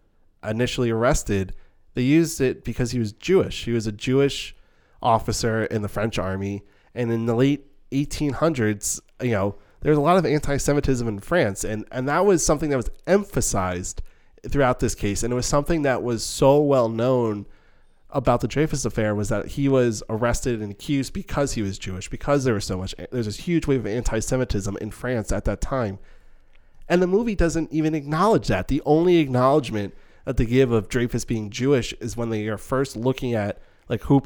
initially arrested, they used it because he was Jewish. He was a Jewish officer in the French army. And in the late 1800s, you know, there was a lot of anti-Semitism in France. And that was something that was emphasized throughout this case. And it was something that was so well known about the Dreyfus Affair, was that he was arrested and accused because he was Jewish, because there's this huge wave of anti-Semitism in France at that time. And the movie doesn't even acknowledge that. The only acknowledgement that they give of Dreyfus being Jewish is when they are first looking at, like, who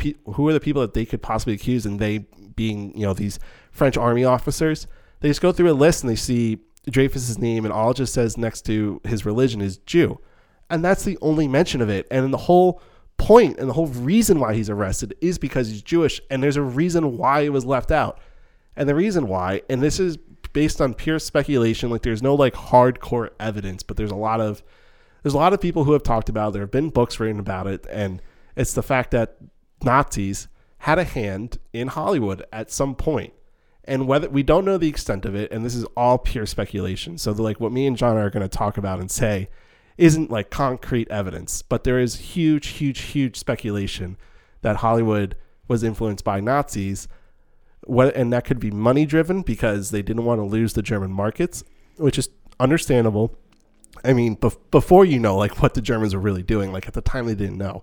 are the people that they could possibly accuse, and they being, you know, these French army officers. They just go through a list and they see Dreyfus's name, and all it just says next to his religion is Jew. And that's the only mention of it. And in the whole point and the whole reason why he's arrested is because he's Jewish, and there's a reason why it was left out. And the reason why, and this is based on pure speculation, like, there's no, like, hardcore evidence, but there's a lot of people who have talked about it. There have been books written about it, and it's the fact that Nazis had a hand in Hollywood at some point. And whether we don't know the extent of it, and this is all pure speculation, so like what me and John are going to talk about and say isn't, like, concrete evidence, but there is huge speculation that Hollywood was influenced by Nazis. And that could be money driven because they didn't want to lose the German markets, which is understandable. I mean, before, you know, like, what the Germans were really doing, like, at the time they didn't know.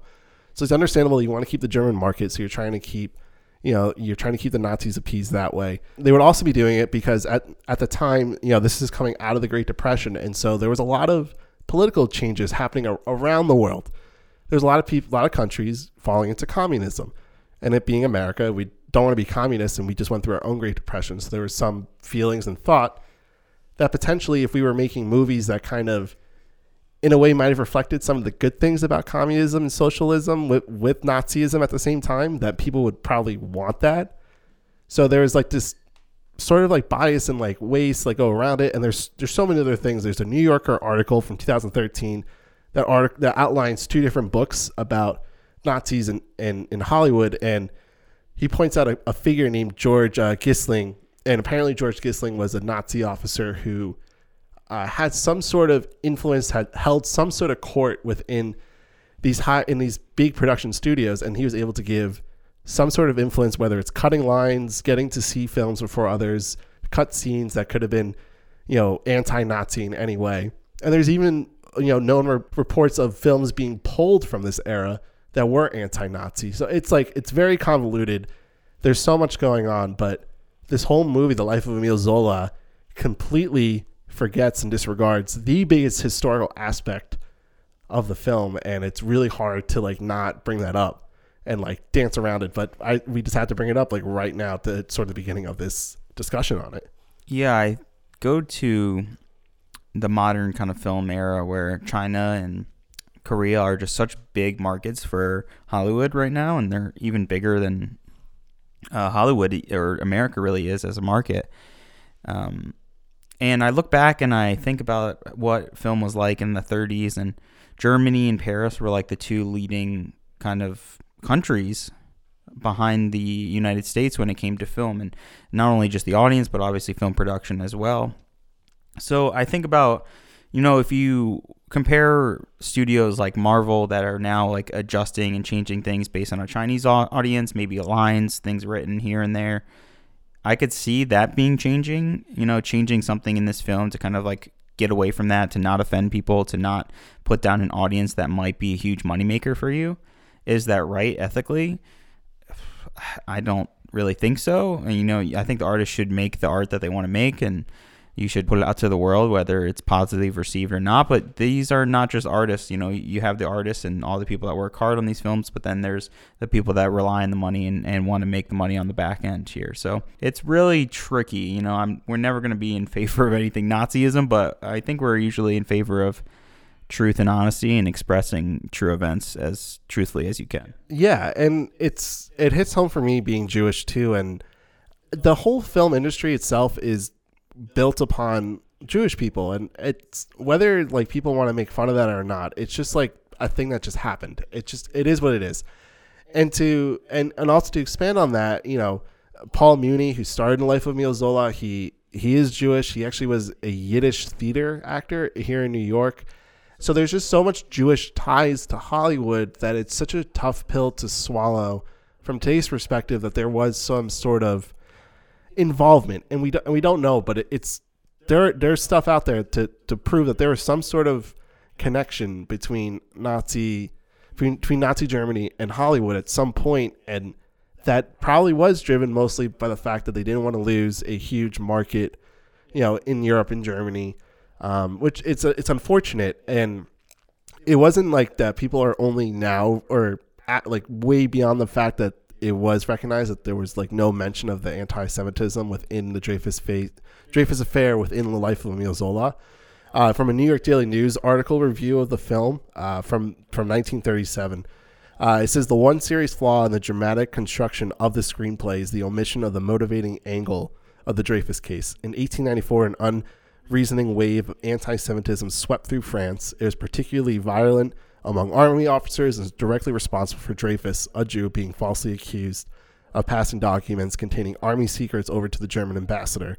So it's understandable. You want to keep the German market. So you're trying to keep the Nazis appeased that way. They would also be doing it because at the time, you know, this is coming out of the Great Depression. And so there was a lot of political changes happening around the world. There's a lot of people, a lot of countries falling into communism, and it being America, we don't want to be communists, and we just went through our own Great Depression. So there was some feelings and thought that potentially if we were making movies that kind of, in a way, might have reflected some of the good things about communism and socialism with Nazism at the same time, that people would probably want that. So there was, like, this sort of, like, bias and, like, ways to, like, go around it. And there's so many other things. There's a New Yorker article from 2013 that outlines two different books about Nazis in Hollywood, and he points out a figure named George Gissling, and apparently George Gissling was a Nazi officer who had some sort of influence, had held some sort of court within these big production studios, and he was able to give some sort of influence, whether it's cutting lines, getting to see films before others, cut scenes that could have been, you know, anti-Nazi in any way. And there's even, you know, known reports of films being pulled from this era that were anti-Nazi. So it's, like, it's very convoluted. There's so much going on, but this whole movie, The Life of Emile Zola, completely forgets and disregards the biggest historical aspect of the film, and it's really hard to, like, not bring that up and, like, dance around it, but we just have to bring it up, like, right now at the sort of the beginning of this discussion on it. Yeah, I go to the modern kind of film era where China and Korea are just such big markets for Hollywood right now, and they're even bigger than Hollywood or America really is as a market. And I look back and I think about what film was like in the 30s, and Germany and Paris were like the two leading kind of countries behind the United States when it came to film, and not only just the audience, but obviously film production as well. So I think about, you know, if you compare studios like Marvel that are now like adjusting and changing things based on a Chinese audience, maybe lines, things written here and there, I could see that being changing, you know, changing something in this film to kind of like get away from that, to not offend people, to not put down an audience that might be a huge moneymaker for you. Is that right ethically? I don't really think so. And, you know, I think the artist should make the art that they want to make, and you should put it out to the world, whether it's positively received or not. But these are not just artists. You know, you have the artists and all the people that work hard on these films, but then there's the people that rely on the money and want to make the money on the back end here. So it's really tricky. You know, we're never going to be in favor of anything Nazism, but I think we're usually in favor of truth and honesty and expressing true events as truthfully as you can. Yeah, and it hits home for me being Jewish too, and the whole film industry itself is built upon Jewish people, and it's whether like people want to make fun of that or not, it's just like a thing that just happened. It is what it is. And also to expand on that, you know, Paul Muni, who starred in Life of Emile Zola, he is Jewish. He actually was a Yiddish theater actor here in New York. So there's just so much Jewish ties to Hollywood that it's such a tough pill to swallow from today's perspective that there was some sort of involvement, and we don't know, but there's stuff out there to prove that there was some sort of connection between Nazi Germany and Hollywood at some point, and that probably was driven mostly by the fact that they didn't want to lose a huge market, you know, in Europe and Germany, which it's unfortunate. And it wasn't like that people are only now or at like way beyond the fact that it was recognized that there was like no mention of the anti-Semitism within the Dreyfus affair within the Life of Emile Zola. From a New York Daily News article review of the film from 1937, it says the one serious flaw in the dramatic construction of the screenplay is the omission of the motivating angle of the Dreyfus case. In 1894, an unreasoning wave of anti-Semitism swept through France. It was particularly violent among army officers, is directly responsible for Dreyfus, a Jew, being falsely accused of passing documents containing army secrets over to the German ambassador,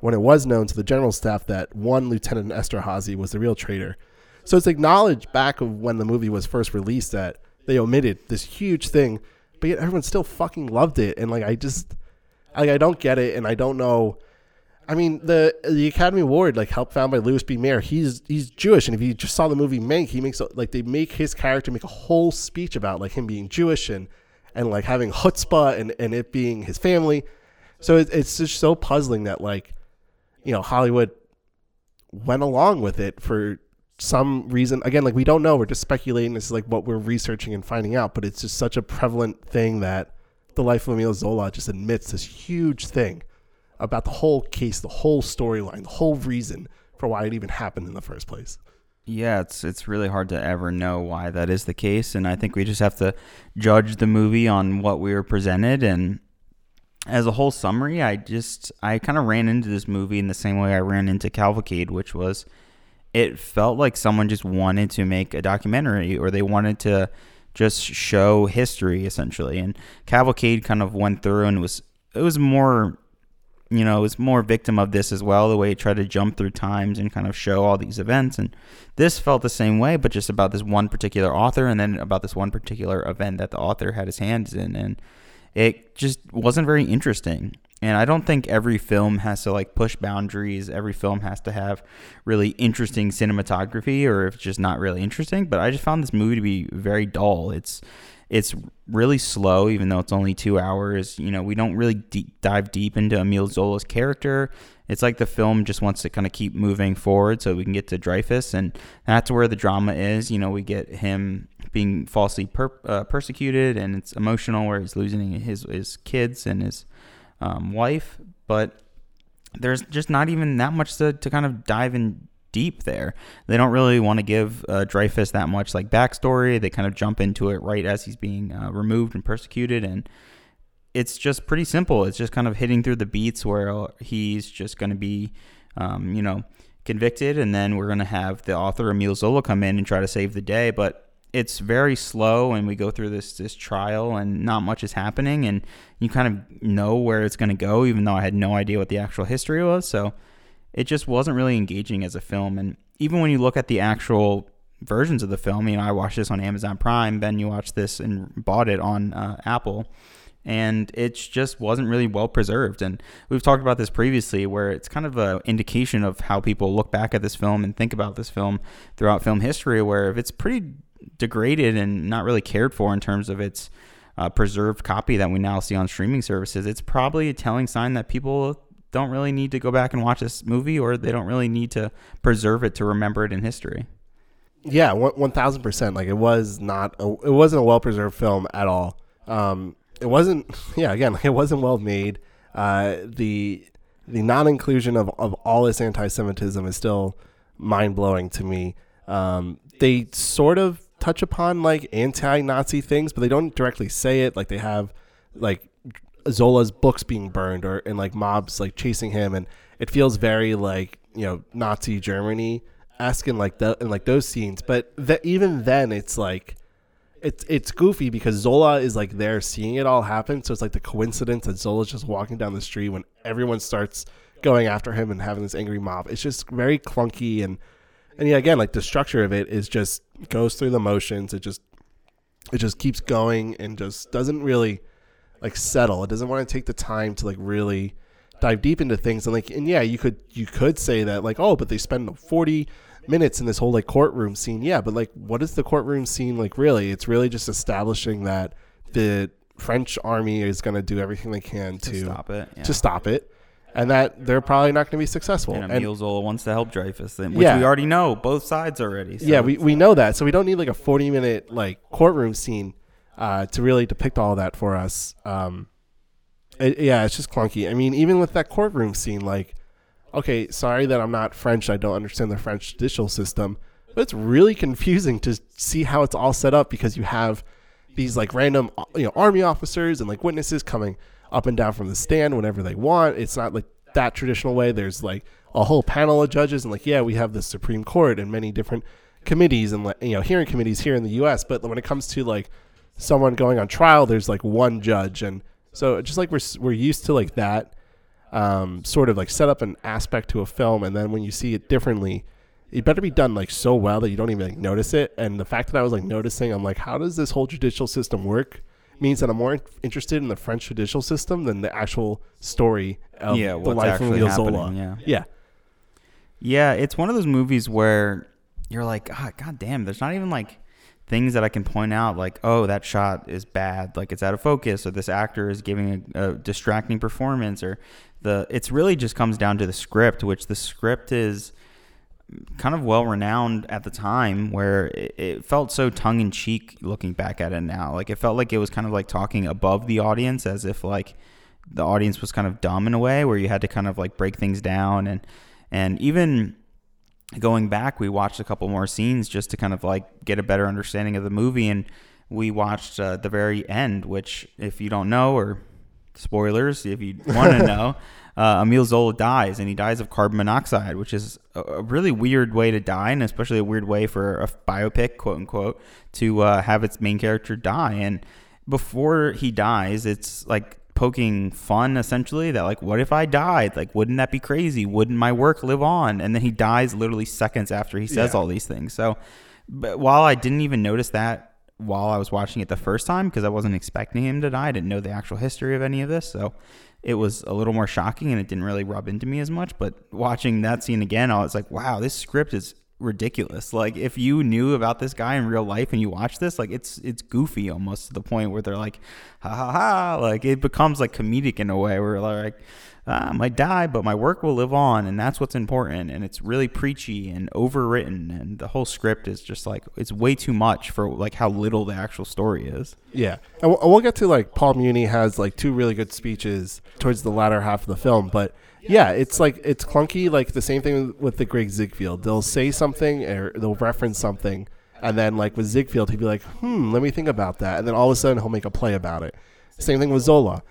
when it was known to the general staff that one Lieutenant Esterhazy was the real traitor. So it's acknowledged back of when the movie was first released that they omitted this huge thing, but yet everyone still fucking loved it. And like I don't get it, and I don't know. I mean, the Academy Award, like, helped found by Louis B. Mayer, he's Jewish, and if you just saw the movie Mank, they make his character make a whole speech about, like, him being Jewish and like, having chutzpah and it being his family. So it's just so puzzling that, like, you know, Hollywood went along with it for some reason. Again, like, we don't know. We're just speculating. This is, like, what we're researching and finding out, but it's just such a prevalent thing that the Life of Emile Zola just admits this huge thing about the whole case, the whole storyline, the whole reason for why it even happened in the first place. Yeah, it's really hard to ever know why that is the case, and I think we just have to judge the movie on what we were presented. And as a whole summary, I kind of ran into this movie in the same way I ran into Cavalcade, which was it felt like someone just wanted to make a documentary, or they wanted to just show history, essentially. And Cavalcade kind of went through and it was more... you know, is more victim of this as well, the way it tried to jump through times and kind of show all these events. And this felt the same way, but just about this one particular author, and then about this one particular event that the author had his hands in. And it just wasn't very interesting. And I don't think every film has to, like, push boundaries. Every film has to have really interesting cinematography, or if it's just not really interesting. But I just found this movie to be very dull. It's really slow, even though it's only 2 hours. You know, we don't really dive deep into Emile Zola's character. It's like the film just wants to kind of keep moving forward so we can get to Dreyfus, and that's where the drama is. You know, we get him being falsely persecuted, and it's emotional, where he's losing his kids and his wife. But there's just not even that much to kind of dive in deep there. They don't really want to give Dreyfus that much, like, backstory. They kind of jump into it right as he's being removed and persecuted, and it's just pretty simple. It's just kind of hitting through the beats where he's just going to be you know, convicted, and then we're going to have the author Emile Zola come in and try to save the day. But it's very slow, and we go through this trial, and not much is happening, and you kind of know where it's going to go, even though I had no idea what the actual history was. So it just wasn't really engaging as a film. And even when you look at the actual versions of the film, you know, I watched this on Amazon Prime, Ben, you watched this and bought it on Apple, and it just wasn't really well preserved. And we've talked about this previously, where it's kind of an indication of how people look back at this film and think about this film throughout film history, where if it's pretty degraded and not really cared for in terms of its preserved copy that we now see on streaming services, it's probably a telling sign that people don't really need to go back and watch this movie, or they don't really need to preserve it to remember it in history. Yeah, 1,000%. Like, it wasn't a well-preserved film at all. It wasn't, yeah, again, like, it wasn't well made. The non-inclusion of all this anti-Semitism is still mind-blowing to me. They sort of touch upon, like, anti-Nazi things, but they don't directly say it. Like, they have, like, Zola's books being burned, and like mobs like chasing him, and it feels very like, you know, Nazi Germany esque in those scenes. But even then, it's like it's goofy because Zola is like there seeing it all happen, so it's like the coincidence that Zola's just walking down the street when everyone starts going after him and having this angry mob. It's just very clunky, and yeah, again, like the structure of it is just goes through the motions. It just keeps going and just doesn't really like settle. It doesn't want to take the time to like really dive deep into things. And like, and yeah, you could say that like, oh, but they spend 40 minutes in this whole like courtroom scene. Yeah, but like, what is the courtroom scene like really? It's really just establishing that the French army is going to do everything they can to stop it, yeah, to stop it, and that they're probably not going to be successful. And Emile Zola wants to help Dreyfus, which yeah, we already know both sides already. So yeah, we know that, so we don't need like a 40-minute like courtroom scene to really depict all that for us. It's just clunky. I mean, even with that courtroom scene, like, okay, sorry that I'm not French, I don't understand the French judicial system, but it's really confusing to see how it's all set up, because you have these like random, you know, army officers and like witnesses coming up and down from the stand whenever they want. It's not like that traditional way. There's like a whole panel of judges, and like, yeah, we have the Supreme Court and many different committees and, you know, hearing committees here in the U.S., but when it comes to like someone going on trial, there's like one judge. And so just like we're used to like that sort of like set up an aspect to a film, and then when you see it differently, it better be done like so well that you don't even like notice it. And the fact that I was like noticing, I'm like, how does this whole judicial system work, means that I'm more interested in the French judicial system than the actual story of the life of Emile Zola. Yeah, it's one of those movies where you're like, god damn, there's not even like things that I can point out, like, oh, that shot is bad, like it's out of focus, or this actor is giving a distracting performance, or it's really just comes down to the script, which the script is kind of well renowned at the time, where it felt so tongue in cheek looking back at it now. Like, it felt like it was kind of like talking above the audience, as if like the audience was kind of dumb in a way, where you had to kind of like break things down. And even going back, we watched a couple more scenes just to kind of like get a better understanding of the movie, and we watched the very end, which, if you don't know, or spoilers if you want to know, Emile Zola dies, and he dies of carbon monoxide, which is a really weird way to die, and especially a weird way for a biopic, quote unquote, to have its main character die. And before he dies, it's like poking fun essentially that, like, what if I died, like, wouldn't that be crazy, wouldn't my work live on? And then he dies literally seconds after he says all these things. So, but while I didn't even notice that while I was watching it the first time, because I wasn't expecting him to die, I didn't know the actual history of any of this, so it was a little more shocking, and it didn't really rub into me as much. But watching that scene again, I was like, wow, this script is ridiculous. Like, if you knew about this guy in real life and you watch this, like, it's goofy almost to the point where they're like, ha ha ha, like it becomes like comedic in a way where like, I might die but my work will live on, and that's what's important. And it's really preachy and overwritten, and the whole script is just like, it's way too much for like how little the actual story is. Yeah, and we'll get to like Paul Muni has like two really good speeches towards the latter half of the film, but yeah, it's like, it's clunky. Like the same thing with the Greg Ziegfeld. They'll say something or they'll reference something, and then like with Ziegfeld, he'd be like, let me think about that, and then all of a sudden he'll make a play about it. Same thing with Zola.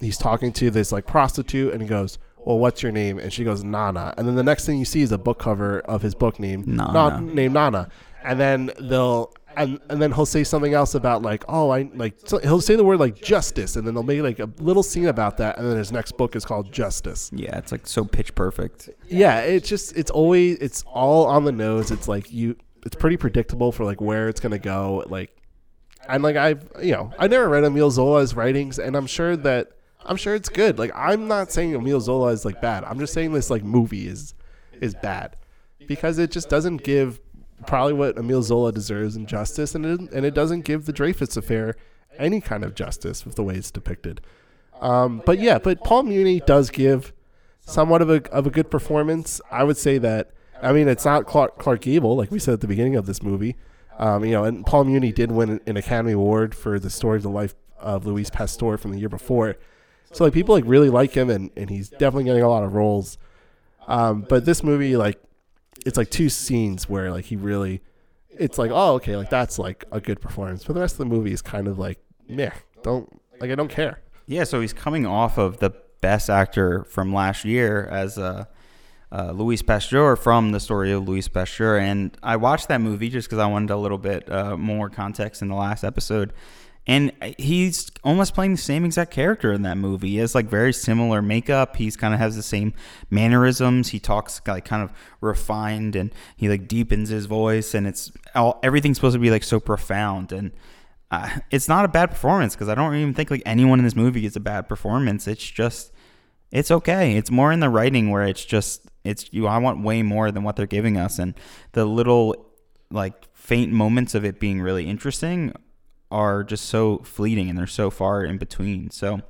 He's talking to this like prostitute, and he goes, well, what's your name? And she goes, Nana. And then the next thing you see is a book cover of his book named Nana. And then they'll... And then he'll say something else about like, oh, I like, so he'll say the word like justice, and then they'll make like a little scene about that, and then his next book is called Justice. Yeah, it's like so pitch perfect. Yeah, it's just, it's always, it's all on the nose. It's like it's pretty predictable for like where it's gonna go. Like, and like I never read Emile Zola's writings, and I'm sure it's good. Like, I'm not saying Emile Zola is like bad. I'm just saying this like movie is bad because it just doesn't give probably what Emile Zola deserves in justice, and it doesn't give the Dreyfus affair any kind of justice with the way it's depicted. But Paul Muni does give somewhat of a good performance. I would say that, I mean, it's not Clark Gable, like we said at the beginning of this movie, and Paul Muni did win an Academy Award for the story of the life of Louise Pasteur from the year before. So like people like really like him, and he's definitely getting a lot of roles. But this movie, like, it's like two scenes where like he really, it's like, oh, okay, like that's like a good performance. But the rest of the movie is kind of like, meh, I don't care. Yeah, so he's coming off of the best actor from last year as Louise Pasteur from the story of Louise Pasteur. And I watched that movie just because I wanted a little bit more context in the last episode. And he's almost playing the same exact character in that movie. He has like very similar makeup. He's kind of has the same mannerisms. He talks like kind of refined, and he like deepens his voice, and it's everything's supposed to be like so profound. And it's not a bad performance because I don't even think like anyone in this movie gets a bad performance. It's just, it's okay. It's more in the writing where it's just, I want way more than what they're giving us. And the little like faint moments of it being really interesting are just so fleeting, and they're so far in between. So,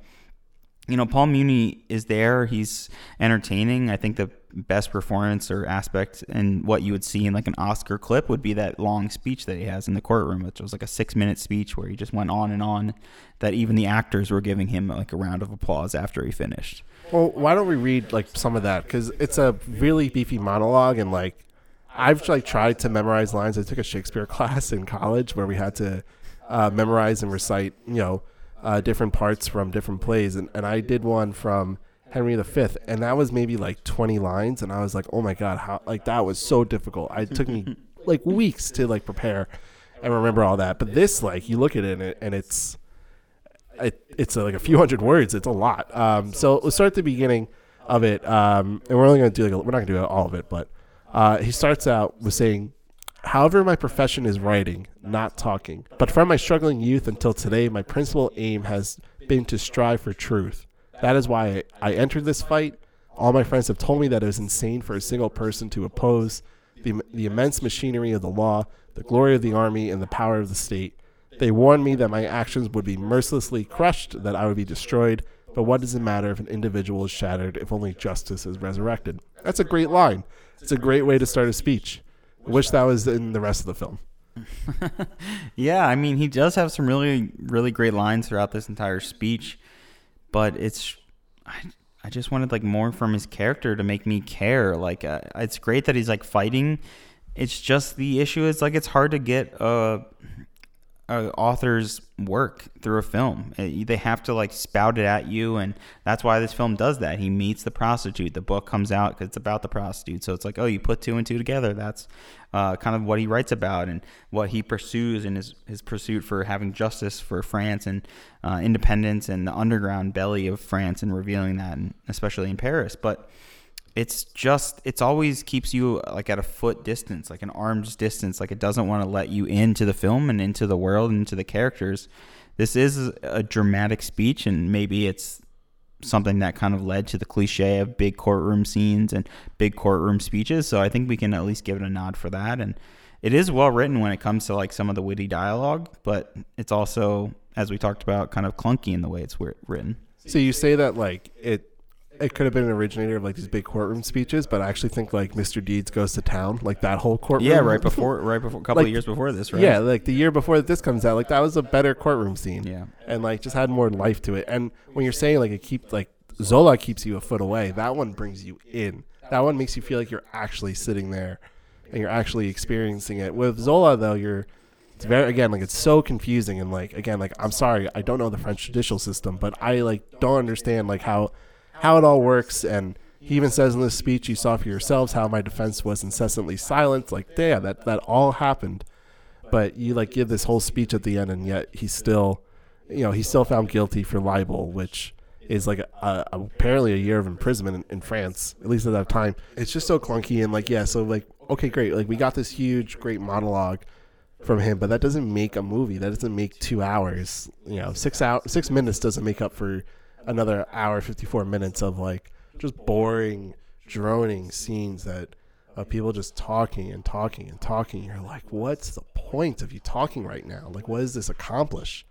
you know, Paul Muni is there. He's entertaining. I think the best performance or aspect in what you would see in like an Oscar clip would be that long speech that he has in the courtroom, which was like a 6-minute speech where he just went on and on, that even the actors were giving him like a round of applause after he finished. Well, why don't we read like some of that? Because it's a really beefy monologue, and like I've like tried to memorize lines. I took a Shakespeare class in college where we had to memorize and recite, you know, different parts from different plays. And I did one from Henry V, and that was maybe like 20 lines. And I was like, oh my God, how, like, that was so difficult. It took me like weeks to like prepare and remember all that. But this, like, you look at it and it's like a few hundred words. It's a lot. So let's start at the beginning of it. And we're only going to do we're not going to do all of it, but he starts out with saying, "However, my profession is writing, not talking. But from my struggling youth until today, my principal aim has been to strive for truth. That is why I entered this fight. All my friends have told me that it was insane for a single person to oppose the immense machinery of the law, the glory of the army, and the power of the state. They warned me that my actions would be mercilessly crushed, that I would be destroyed. But what does it matter if an individual is shattered, if only justice is resurrected?" That's a great line. It's a great way to start a speech. Wish that was in the rest of the film. Yeah, I mean, he does have some really, really great lines throughout this entire speech, but it's, I just wanted like more from his character to make me care. Like, it's great that he's like fighting. It's just the issue is like it's hard to get a author's work through a film. They have to like spout it at you, and that's why this film does that. He meets the prostitute. The book comes out because it's about the prostitute, so it's like, oh, you put two and two together. That's kind of what he writes about and what he pursues in his pursuit for having justice for France and independence and the underground belly of France, and revealing that, and especially in Paris. But it's just, it's always keeps you like at a foot distance, like an arm's distance. Like, it doesn't want to let you into the film and into the world and into the characters. This is a dramatic speech, and maybe it's something that kind of led to the cliche of big courtroom scenes and big courtroom speeches. So I think we can at least give it a nod for that. And it is well written when it comes to like some of the witty dialogue, but it's also, as we talked about, kind of clunky in the way it's written. So you say that like it could have been an originator of like these big courtroom speeches, but I actually think like Mr. Deeds Goes to Town, like that whole courtroom. Yeah, right before, a couple like, of years before this, right? Yeah, like the year before that this comes out, like that was a better courtroom scene. Yeah, and like just had more life to it. And when you're saying like it keeps like Zola keeps you a foot away, that one brings you in. That one makes you feel like you're actually sitting there, and you're actually experiencing it. With Zola though, it's very, again, like it's so confusing, and like again, like I'm sorry, I don't know the French judicial system, but I like don't understand like how it all works, and He even says in this speech, you saw for yourselves how my defense was incessantly silenced. Like, damn, that all happened. But you like give this whole speech at the end, and yet he's still, you know, he's still found guilty for libel, which is like apparently a year of imprisonment in France, at least at that time. It's just so clunky. And like, yeah, so like, okay, great. Like we got this huge, great monologue from him, but that doesn't make a movie. That doesn't make 2 hours. You know, 6 minutes doesn't make up for another hour, 54 minutes of like just boring, droning scenes that of people just talking and talking and talking. You're like, what's the point of you talking right now? Like, what does this accomplish?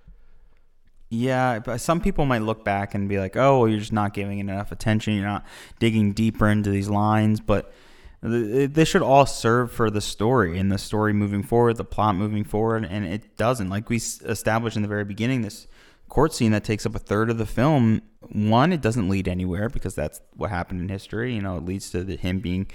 Yeah, but some people might look back and be like, oh, well, you're just not giving it enough attention. You're not digging deeper into these lines. But this should all serve for the story and the story moving forward, the plot moving forward, and it doesn't. Like we established in the very beginning, this court scene that takes up a third of the film, one, it doesn't lead anywhere because that's what happened in history. You know, it leads to him being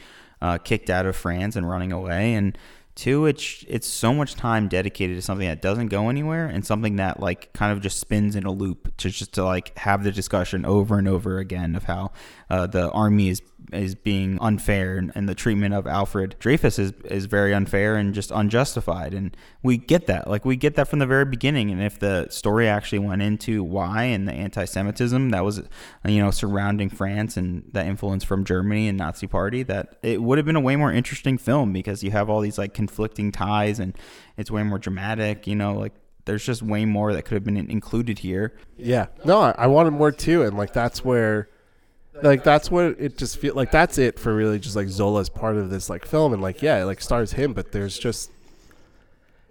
kicked out of France and running away. And two, it's so much time dedicated to something that doesn't go anywhere and something that like kind of just spins in a loop to like have the discussion over and over again of how the army is being unfair and the treatment of Alfred Dreyfus is very unfair and just unjustified. And we get that. Like we get that from the very beginning. And if the story actually went into why and the anti-Semitism that was, you know, surrounding France and the influence from Germany and Nazi Party, that it would have been a way more interesting film because you have all these like conflicting ties and it's way more dramatic, you know, like there's just way more that could have been included here. Yeah, no, I wanted more too. And like that's where like that's what it just feel like that's it for really just like Zola's part of this like film. And like, yeah, it like stars him, but there's just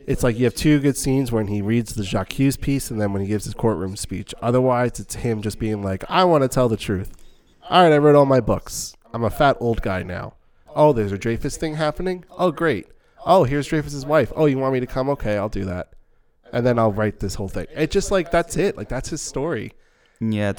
it's like you have two good scenes when he reads the J'accuse piece and then when he gives his courtroom speech. Otherwise it's him just being like, I want to tell the truth. All right, I read all my books. I'm a fat old guy now. Oh, there's a Dreyfus thing happening. Oh, great. Oh, here's Dreyfus's wife. Oh, you want me to come? Okay, I'll do that. And then I'll write this whole thing. It's just like, that's it. Like, that's his story. Yeah,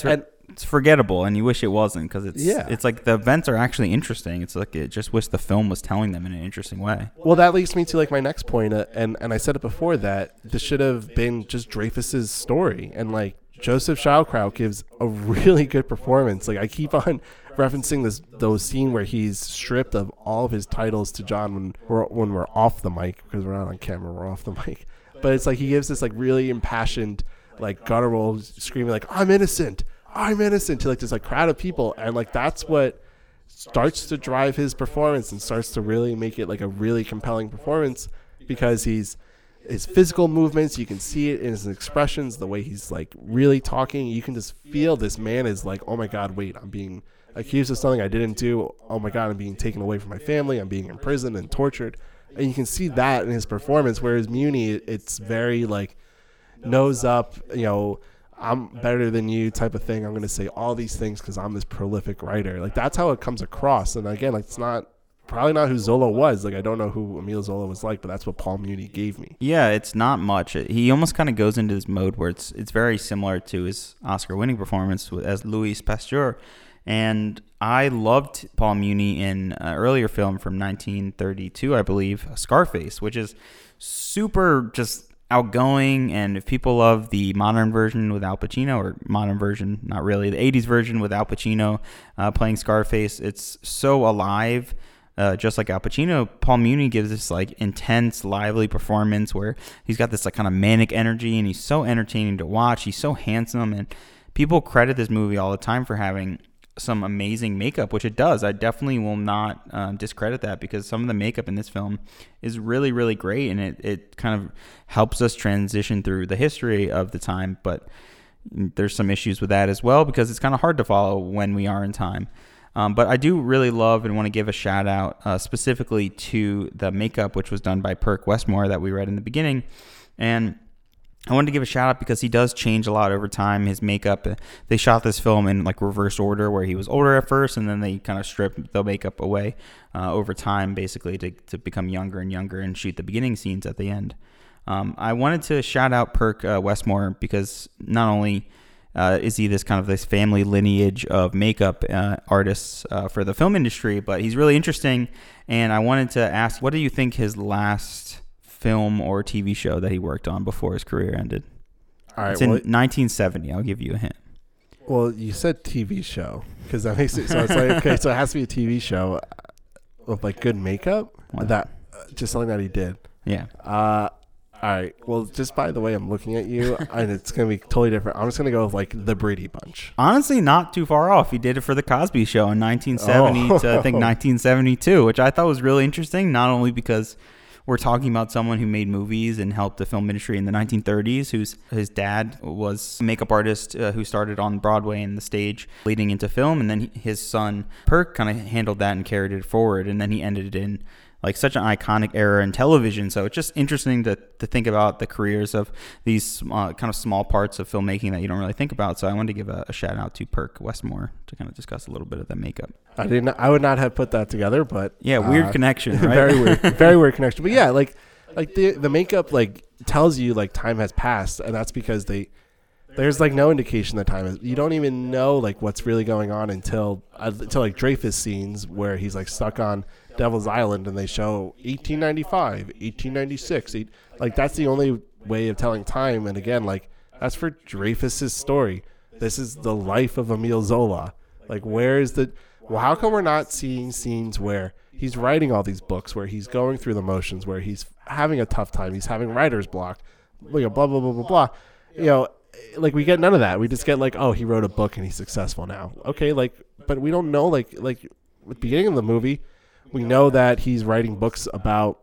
it's forgettable, and you wish it wasn't because it's like the events are actually interesting. It's like it just wish the film was telling them in an interesting way. Well, that leads me to like my next point, and I said it before that this should have been just Dreyfus's story. And like Joseph Schildkraut gives a really good performance. Like I keep on referencing those scene where he's stripped of all of his titles to John when we're off the mic, because we're not on camera, we're off the mic. But it's like he gives this like really impassioned like guttural screaming like I'm innocent to like this like crowd of people, and like that's what starts to drive his performance and starts to really make it like a really compelling performance, because his physical movements, you can see it in his expressions, the way he's like really talking. You can just feel this man is like, oh my God, wait, I'm being accused of something I didn't do. Oh my God, I'm being taken away from my family. I'm being imprisoned and tortured. And you can see that in his performance, whereas Muni, it's very like nose up, you know, I'm better than you type of thing. I'm going to say all these things because I'm this prolific writer. Like that's how it comes across. And again, like it's not, probably not who Zola was. Like I don't know who Emile Zola was like, but that's what Paul Muni gave me. Yeah, it's not much. He almost kind of goes into this mode where it's very similar to his Oscar-winning performance as Louis Pasteur. And I loved Paul Muni in an earlier film from 1932, I believe, Scarface, which is super just outgoing. And if people love the modern version with Al Pacino, or modern version, not really, the 80s version with Al Pacino playing Scarface, it's so alive. Just like Al Pacino, Paul Muni gives this like intense, lively performance where he's got this like kind of manic energy, and he's so entertaining to watch. He's so handsome, and people credit this movie all the time for having some amazing makeup, which it does. I definitely will not discredit that, because some of the makeup in this film is really, really great, and it kind of helps us transition through the history of the time. But there's some issues with that as well, because it's kind of hard to follow when we are in time. But I do really love and want to give a shout out specifically to the makeup, which was done by Perk Westmore that we read in the beginning. And I wanted to give a shout out because he does change a lot over time. His makeup, they shot this film in like reverse order, where he was older at first, and then they kind of stripped the makeup away over time, basically to become younger and younger and shoot the beginning scenes at the end. I wanted to shout out Perk Westmore because not only is he this family lineage of makeup artists for the film industry, but he's really interesting. And I wanted to ask, what do you think his last film or TV show that he worked on before his career ended? All right, it's in 1970. I'll give you a hint. Well, you said TV show because that makes it so it's like okay, so it has to be a TV show with like good makeup. Wow. That just something that he did. Yeah. All right. Well, just by the way I'm looking at you, and it's going to be totally different. I'm just going to go with like the Brady Bunch. Honestly, not too far off. He did it for the Cosby Show in 1970 to I think 1972, which I thought was really interesting, not only because we're talking about someone who made movies and helped the film industry in the 1930s, whose his dad was a makeup artist who started on Broadway and the stage leading into film. And then his son, Perk, kind of handled that and carried it forward. And then he ended it in like such an iconic era in television. So it's just interesting to think about the careers of these kind of small parts of filmmaking that you don't really think about. So I wanted to give a shout out to Perk Westmore to kind of discuss a little bit of that makeup. I would not have put that together, but yeah, weird connection, right? very weird connection. But yeah, like the makeup like tells you like time has passed, and that's because there's like no indication that time is. You don't even know like what's really going on until like Dreyfus scenes where he's like stuck on Devil's Island and they show 1895, 1896. Like that's the only way of telling time. And again, like that's for Dreyfus's story. This is the life of Emile Zola. Like where is the? Well, how come we're not seeing scenes where he's writing all these books, where he's going through the motions, where he's having a tough time, he's having writer's block, blah, blah, blah, blah, blah. You know, like we get none of that. We just get like, oh, he wrote a book and he's successful now. Okay, like, but we don't know, like at the beginning of the movie, we know that he's writing books about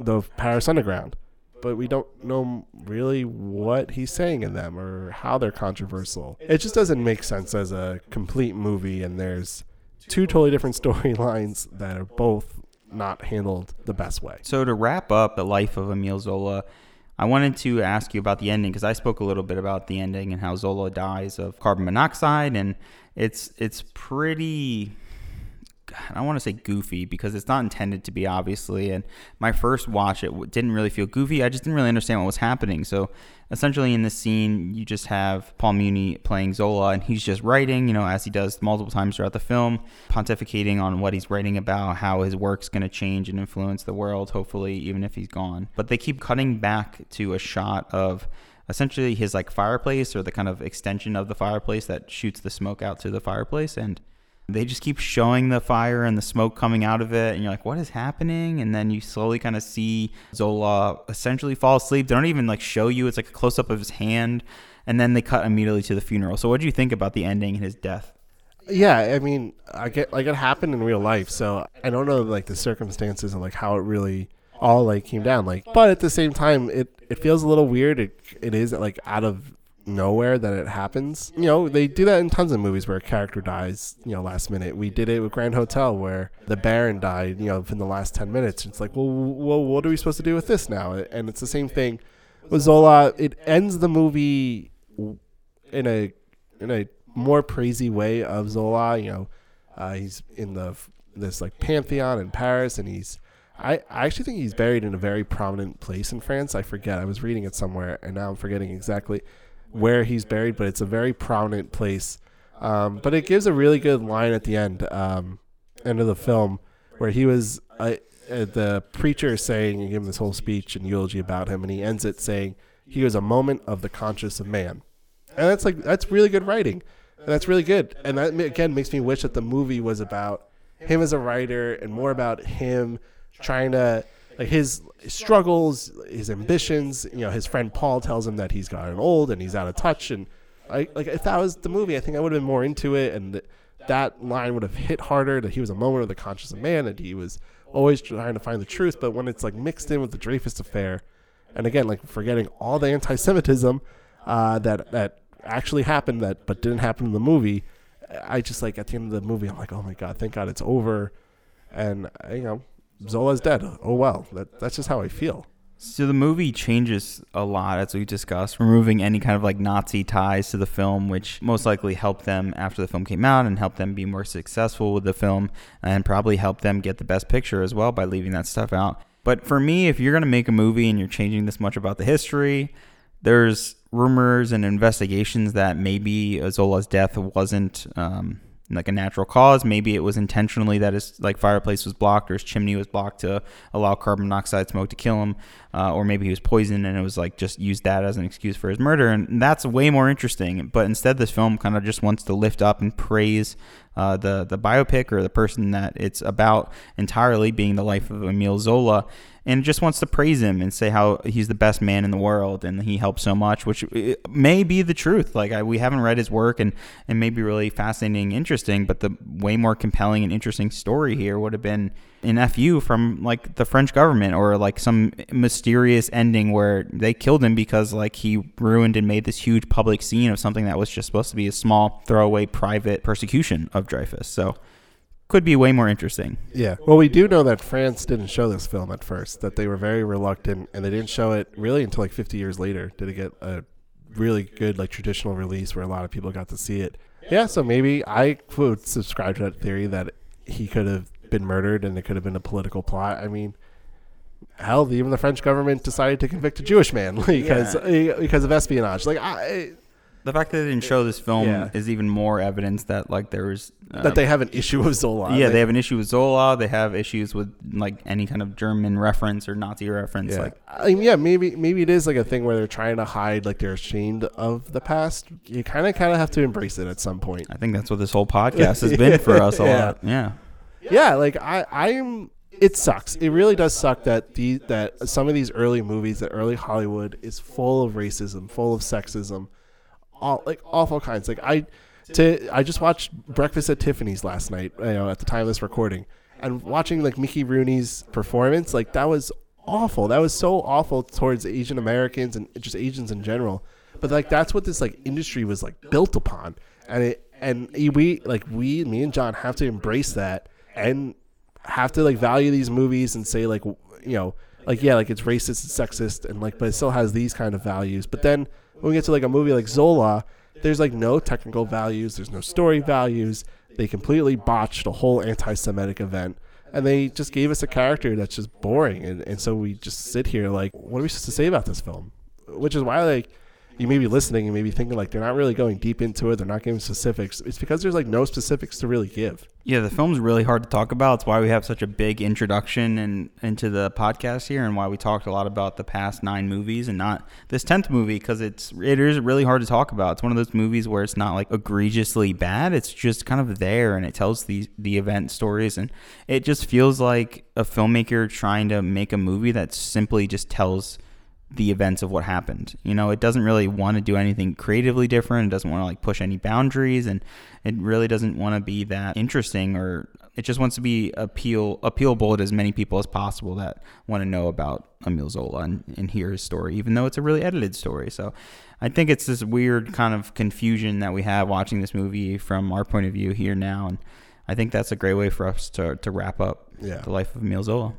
the Paris Underground, but we don't know really what he's saying in them or how they're controversial. It just doesn't make sense as a complete movie, and there's two totally different storylines that are both not handled the best way. So to wrap up the life of Emile Zola, I wanted to ask you about the ending, because I spoke a little bit about the ending and how Zola dies of carbon monoxide, and it's pretty... I don't want to say goofy because it's not intended to be, obviously. And my first watch, it didn't really feel goofy. I just didn't really understand what was happening. So essentially in this scene, you just have Paul Muni playing Zola, and he's just writing, you know, as he does multiple times throughout the film, pontificating on what he's writing about, how his work's going to change and influence the world, hopefully, even if he's gone. But they keep cutting back to a shot of essentially his like fireplace, or the kind of extension of the fireplace that shoots the smoke out through the fireplace. And they just keep showing the fire and the smoke coming out of it, and you're like, what is happening? And then you slowly kind of see Zola essentially fall asleep. They don't even like show you. It's like a close-up of his hand, and then they cut immediately to the funeral. So what do you think about the ending and his death? Yeah, I mean, I get like it happened in real life, so I don't know like the circumstances and like how it really all like came down. Like, but at the same time, it feels a little weird. It is like out of nowhere that it happens. You know, they do that in tons of movies where a character dies, you know, last minute. We did it with Grand Hotel where the Baron died, you know, in the last 10 minutes. It's like, well, what are we supposed to do with this now? And it's the same thing with Zola. It ends the movie in a more crazy way of Zola. You know, he's in this like Pantheon in Paris, and I actually think he's buried in a very prominent place in France. I forget. I was reading it somewhere, and now I'm forgetting exactly where he's buried, but it's a very prominent place. But it gives a really good line at the end of the film where he was the preacher saying and giving this whole speech and eulogy about him, and he ends it saying he was a moment of the conscience of man. And that's really good writing, and that's really good. And that again makes me wish that the movie was about him as a writer and more about him trying to like his struggles, his ambitions. You know, his friend Paul tells him that he's gotten old and he's out of touch. And like if that was the movie, I think I would have been more into it, and that line would have hit harder. That he was a moment of the conscience of man, that he was always trying to find the truth. But when it's like mixed in with the Dreyfus affair, and again like forgetting all the anti-Semitism that actually happened, but didn't happen in the movie, I just like at the end of the movie, I'm like, oh my god, thank God it's over, and you know, Zola's dead. Oh, well, that's just how I feel. So the movie changes a lot, as we discussed, removing any kind of like Nazi ties to the film, which most likely helped them after the film came out and helped them be more successful with the film, and probably helped them get the best picture as well by leaving that stuff out. But for me, if you're going to make a movie and you're changing this much about the history, there's rumors and investigations that maybe Zola's death wasn't like a natural cause. Maybe it was intentionally that his like fireplace was blocked or his chimney was blocked to allow carbon monoxide smoke to kill him, or maybe he was poisoned and it was like just used that as an excuse for his murder, and that's way more interesting. But instead this film kind of just wants to lift up and praise the biopic or the person that it's about entirely, being the life of Emile Zola, and just wants to praise him and say how he's the best man in the world and he helped so much, which may be the truth. Like we haven't read his work, and it may be really fascinating and interesting, but the way more compelling and interesting story here would have been an FU from like the French government, or like some mysterious ending where they killed him because like he ruined and made this huge public scene of something that was just supposed to be a small throwaway private persecution of Dreyfus. So could be way more interesting. Yeah. Well, we do know that France didn't show this film at first, that they were very reluctant, and they didn't show it really until like 50 years later did it get a really good like traditional release where a lot of people got to see it. Yeah, so maybe I would subscribe to that theory that he could have been murdered and it could have been a political plot. I mean, hell, even the French government decided to convict a Jewish man because of espionage. Like the fact that they didn't show this film is even more evidence that like there was that they have an issue with Zola. Yeah, they have an issue with Zola. They have issues with like any kind of German reference or Nazi reference. Yeah. Like, I mean, yeah, maybe it is like a thing where they're trying to hide, like they're ashamed of the past. You kind of have to embrace it at some point. I think that's what this whole podcast has been for us a lot. Yeah, yeah. Like I'm. It sucks. It really does suck that that some of these early movies, that early Hollywood, is full of racism, full of sexism. All like awful kinds. Like I just watched Breakfast at Tiffany's last night, you know, at the time of this recording, and watching like Mickey Rooney's performance, like that was awful. That was so awful towards Asian Americans and just Asians in general. But like that's what this like industry was like built upon, and we me and John have to embrace that and have to like value these movies and say like, you know, like yeah, like it's racist and sexist and like, but it still has these kind of values. But then when we get to like a movie like Zola, there's like no technical values, there's no story values. They completely botched a whole anti-Semitic event, and they just gave us a character that's just boring. And so we just sit here like, what are we supposed to say about this film? Which is why like you may be listening and maybe thinking like they're not really going deep into it, they're not giving specifics. It's because there's like no specifics to really give. Yeah, the film's really hard to talk about. It's why we have such a big introduction and into the podcast here, and why we talked a lot about the past 9 movies and not this 10th movie, because it is really hard to talk about. It's one of those movies where it's not like egregiously bad. It's just kind of there, and it tells the event stories, and it just feels like a filmmaker trying to make a movie that simply just tells the events of what happened. You know, it doesn't really want to do anything creatively different. It doesn't want to like push any boundaries, and it really doesn't want to be that interesting, or it just wants to be appealable to as many people as possible that want to know about Emile Zola and hear his story, even though it's a really edited story. So I think it's this weird kind of confusion that we have watching this movie from our point of view here now, and I think that's a great way for us to wrap up the life of Emile Zola.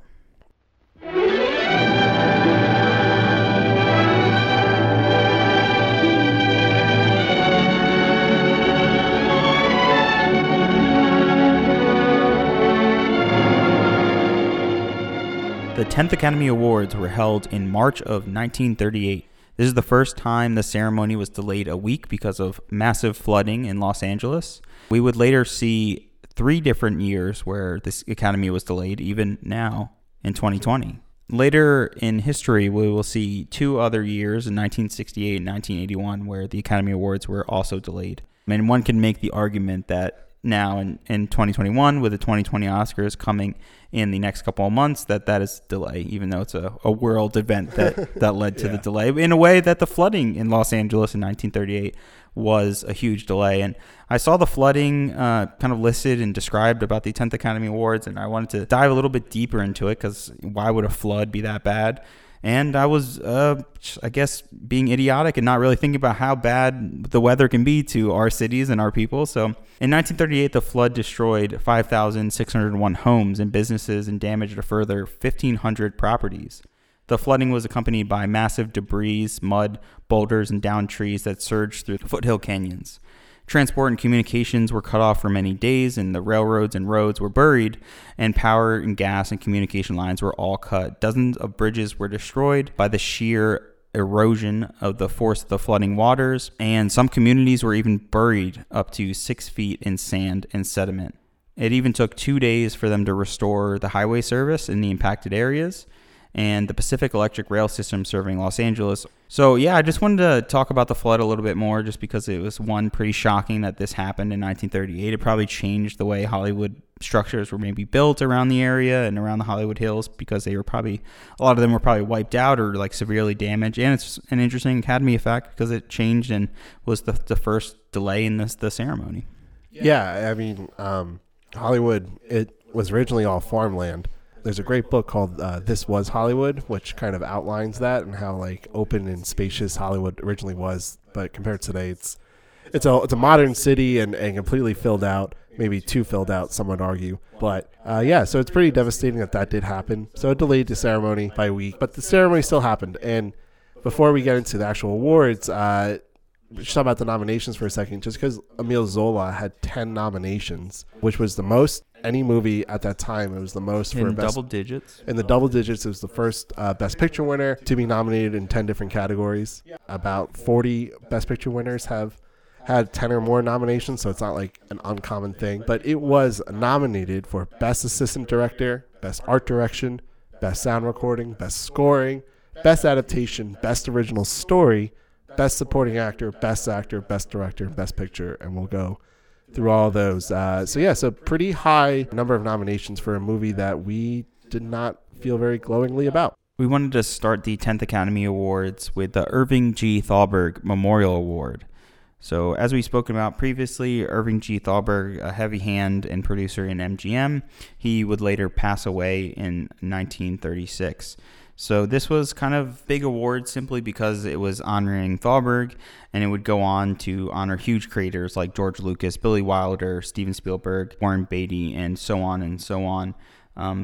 The 10th Academy Awards were held in March of 1938. This is the first time the ceremony was delayed a week because of massive flooding in Los Angeles. We would later see 3 different years where this Academy was delayed, even now in 2020. Later in history, we will see 2 other years in 1968 and 1981 where the Academy Awards were also delayed. And one can make the argument that now in 2021, with the 2020 Oscars coming in the next couple of months, that is delay, even though it's a world event that led to the delay, in a way that the flooding in Los Angeles in 1938 was a huge delay. And I saw the flooding kind of listed and described about the 10th Academy Awards, and I wanted to dive a little bit deeper into it, because why would a flood be that bad? And I was, I guess, being idiotic and not really thinking about how bad the weather can be to our cities and our people. So in 1938, the flood destroyed 5,601 homes and businesses and damaged a further 1,500 properties. The flooding was accompanied by massive debris, mud, boulders, and downed trees that surged through the foothill canyons. Transport and communications were cut off for many days, and the railroads and roads were buried, and power and gas and communication lines were all cut. Dozens of bridges were destroyed by the sheer erosion of the force of the flooding waters, and some communities were even buried up to 6 feet in sand and sediment. It even took 2 days for them to restore the highway service in the impacted areas and the Pacific Electric Rail system serving Los Angeles. So yeah, I just wanted to talk about the flood a little bit more just because it was, one, pretty shocking that this happened in 1938. It probably changed the way Hollywood structures were maybe built around the area and around the Hollywood Hills, because they were probably, a lot of them were probably wiped out or like severely damaged. And it's an interesting Academy effect because it changed and was the first delay in the ceremony. Yeah, I mean, Hollywood, it was originally all farmland. There's a great book called This Was Hollywood, which kind of outlines that and how like open and spacious Hollywood originally was, but compared to today, it's a modern city and completely filled out, maybe too filled out, some would argue. But yeah, so it's pretty devastating that did happen. So it delayed the ceremony by a week, but the ceremony still happened. And before we get into the actual awards, we should talk about the nominations for a second, just because Emile Zola had 10 nominations, which was the most any movie at that time. It was the most for in the double digits. It was the first Best Picture winner to be nominated in 10 different categories. About 40 Best Picture winners have had 10 or more nominations, so it's not like an uncommon thing. But it was nominated for Best Assistant Director, Best Art Direction, Best Sound Recording, Best Scoring, Best Adaptation, Best Original Story, Best Supporting Actor, Best Director, Best Picture, and we'll go through all those. So pretty high number of nominations for a movie that we did not feel very glowingly about. We wanted to start the 10th Academy Awards with the Irving G. Thalberg Memorial Award. So as we've spoken about previously, Irving G. Thalberg, a heavy hand and producer in MGM, he would later pass away in 1936. So this was kind of big award simply because it was honoring Thalberg, and it would go on to honor huge creators like George Lucas, Billy Wilder, Steven Spielberg, Warren Beatty, and so on and so on.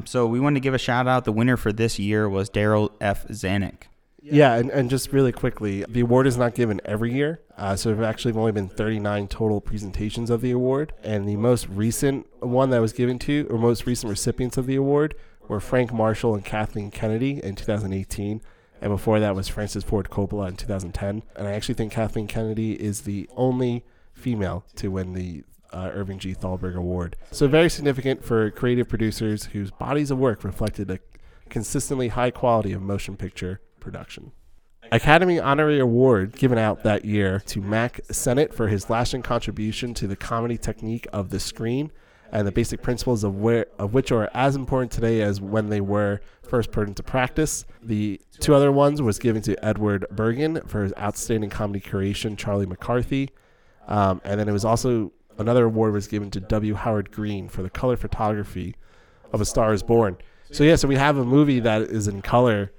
So we wanted to give a shout out. The winner for this year was Darryl F. Zanuck. Yeah, and just really quickly, the award is not given every year. So there have actually only been 39 total presentations of the award. And the most recent one that was given to, or most recent recipients of the award, were Frank Marshall and Kathleen Kennedy in 2018, and before that was Francis Ford Coppola in 2010. And I actually think Kathleen Kennedy is the only female to win the Irving G. Thalberg Award. So very significant for creative producers whose bodies of work reflected a consistently high quality of motion picture production. Academy Honorary Award given out that year to Mack Sennett for his lasting contribution to the comedy technique of the screen and the basic principles of which are as important today as when they were first put into practice. The two other ones was given to Edward Bergen for his outstanding comedy curation, Charlie McCarthy. And then it was also, another award was given to W. Howard Green for the color photography of A Star is Born. So we have a movie that is in color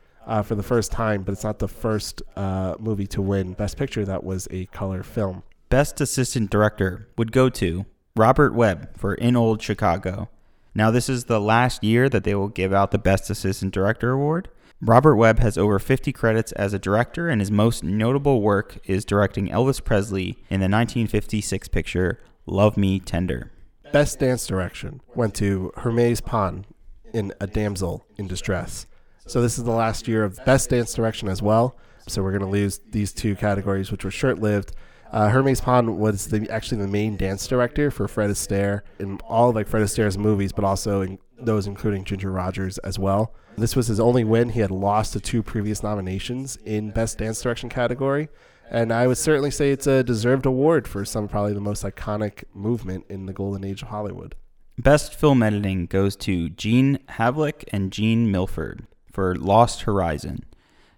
for the first time, but it's not the first movie to win Best Picture that was a color film. Best Assistant Director would go to Robert Webb for In Old Chicago. Now, this is the last year that they will give out the Best Assistant Director Award. Robert Webb has over 50 credits as a director, and his most notable work is directing Elvis Presley in the 1956 picture Love Me Tender. Best Dance Direction went to Hermes Pond in A Damsel in Distress. So this is the last year of Best Dance Direction as well. So we're going to lose these two categories, which were short-lived. Hermes Pond was actually the main dance director for Fred Astaire in all of Fred Astaire's movies, but also in those including Ginger Rogers as well. This was his only win. He had lost to two previous nominations in Best Dance Direction category, and I would certainly say it's a deserved award for probably the most iconic movement in the golden age of Hollywood. Best Film Editing goes to Gene Havlick and Gene Milford for Lost Horizon.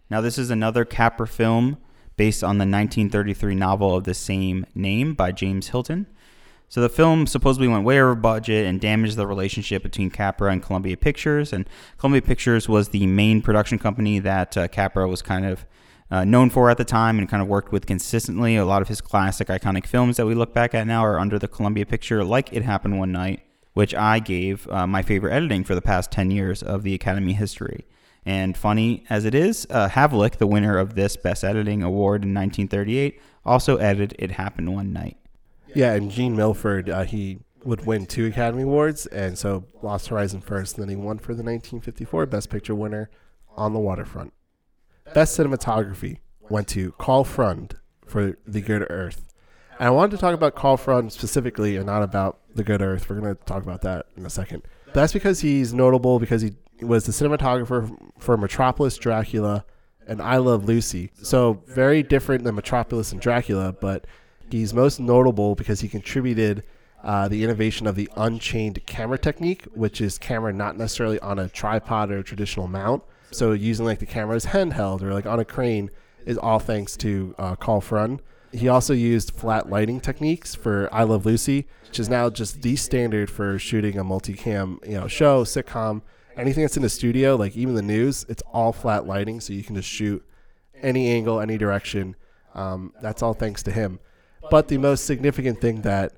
Now this is another Capra film, based on the 1933 novel of the same name by James Hilton. So the film supposedly went way over budget and damaged the relationship between Capra and Columbia Pictures. And Columbia Pictures was the main production company that Capra was kind of known for at the time and kind of worked with consistently. A lot of his classic iconic films that we look back at now are under the Columbia picture, like It Happened One Night, which I gave my favorite editing for the past 10 years of the Academy history. And funny as it is, Havlick, the winner of this Best Editing Award in 1938, also edited It Happened One Night. Yeah, and Gene Milford, he would win two Academy Awards, and so Lost Horizon first, and then he won for the 1954 Best Picture winner, On the Waterfront. Best cinematography went to Karl Freund for The Good Earth. And I wanted to talk about Karl Freund specifically and not about The Good Earth. We're going to talk about that in a second. But that's because he's notable because he was the cinematographer for Metropolis, Dracula, and I Love Lucy. So very different than Metropolis and Dracula, but he's most notable because he contributed the innovation of the unchained camera technique, which is camera not necessarily on a tripod or a traditional mount. So using like the camera as handheld or like on a crane is all thanks to Karl Freund. He also used flat lighting techniques for I Love Lucy, which is now just the standard for shooting a multicam, show, sitcom, anything that's in the studio, like even the news, it's all flat lighting. So you can just shoot any angle, any direction. That's all thanks to him. But the most significant thing that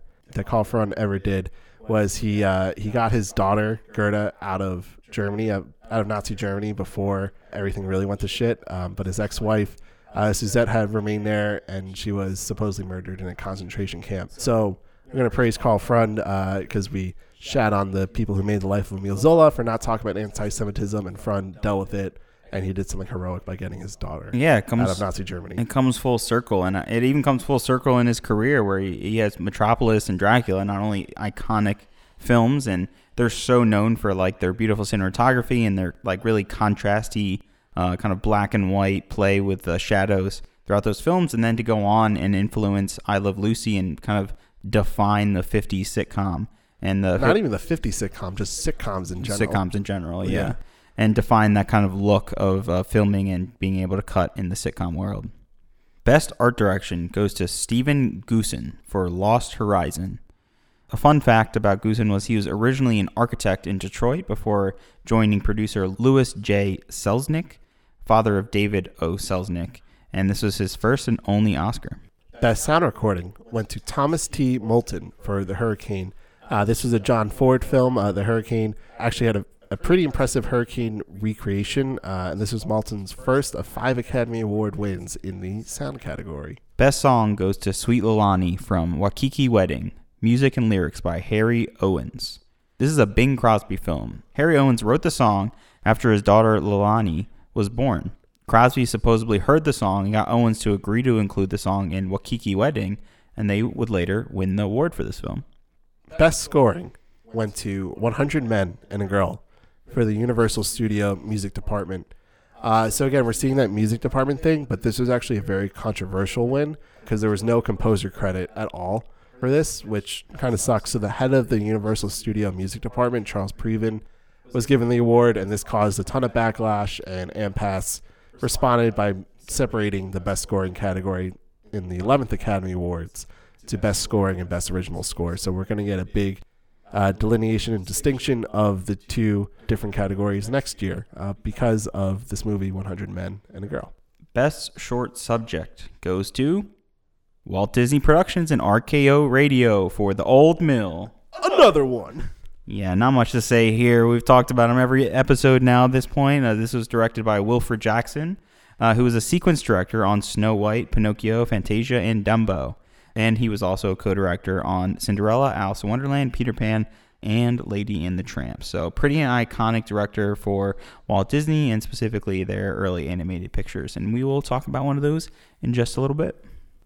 Karl Freund ever did was he got his daughter Gerda out of Germany, out of Nazi Germany before everything really went to shit. But his ex-wife, Suzette, had remained there, and she was supposedly murdered in a concentration camp. So I'm going to praise Karl Freund because we shat on the people who made the life of Emile Zola for not talking about anti-Semitism, and Freund dealt with it, and he did something heroic by getting his daughter out of Nazi Germany. It comes full circle, and it even comes full circle in his career where he has Metropolis and Dracula, not only iconic films, and they're so known for like their beautiful cinematography and their like really contrasty kind of black and white play with the shadows throughout those films, and then to go on and influence I Love Lucy and kind of define the 50s sitcom. And even the 50s sitcom, just sitcoms in general. Sitcoms in general, yeah. And define that kind of look of filming and being able to cut in the sitcom world. Best art direction goes to Stephen Goosen for Lost Horizon. A fun fact about Goosen was he was originally an architect in Detroit before joining producer Louis J. Selznick, father of David O. Selznick, and this was his first and only Oscar. Best sound recording went to Thomas T. Moulton for The Hurricane. This was a John Ford film. The Hurricane actually had a pretty impressive hurricane recreation, and this was Moulton's first of 5 Academy Award wins in the sound category. Best song goes to Sweet Lilani from Waikiki Wedding, music and lyrics by Harry Owens. This is a Bing Crosby film. Harry Owens wrote the song after his daughter Lilani was born. Crosby supposedly heard the song and got Owens to agree to include the song in Waikiki Wedding, and they would later win the award for this film. Best scoring went to 100 Men and a Girl for the Universal Studio Music Department. So again, we're seeing that music department thing, but this was actually a very controversial win because there was no composer credit at all for this, which kind of sucks. So the head of the Universal Studio Music Department, Charles Previn, was given the award, and this caused a ton of backlash, and AMPAS responded by separating the best scoring category in the 11th Academy Awards to best scoring and best original score. So we're going to get a big delineation and distinction of the two different categories next year because of this movie 100 Men and a Girl. Best short subject goes to Walt Disney Productions and RKO Radio for The Old Mill. Another one. Yeah, not much to say here. We've talked about him every episode now at this point. This was directed by Wilfred Jackson, who was a sequence director on Snow White, Pinocchio, Fantasia, and Dumbo. And he was also a co-director on Cinderella, Alice in Wonderland, Peter Pan, and Lady and the Tramp. So pretty an iconic director for Walt Disney and specifically their early animated pictures. And we will talk about one of those in just a little bit.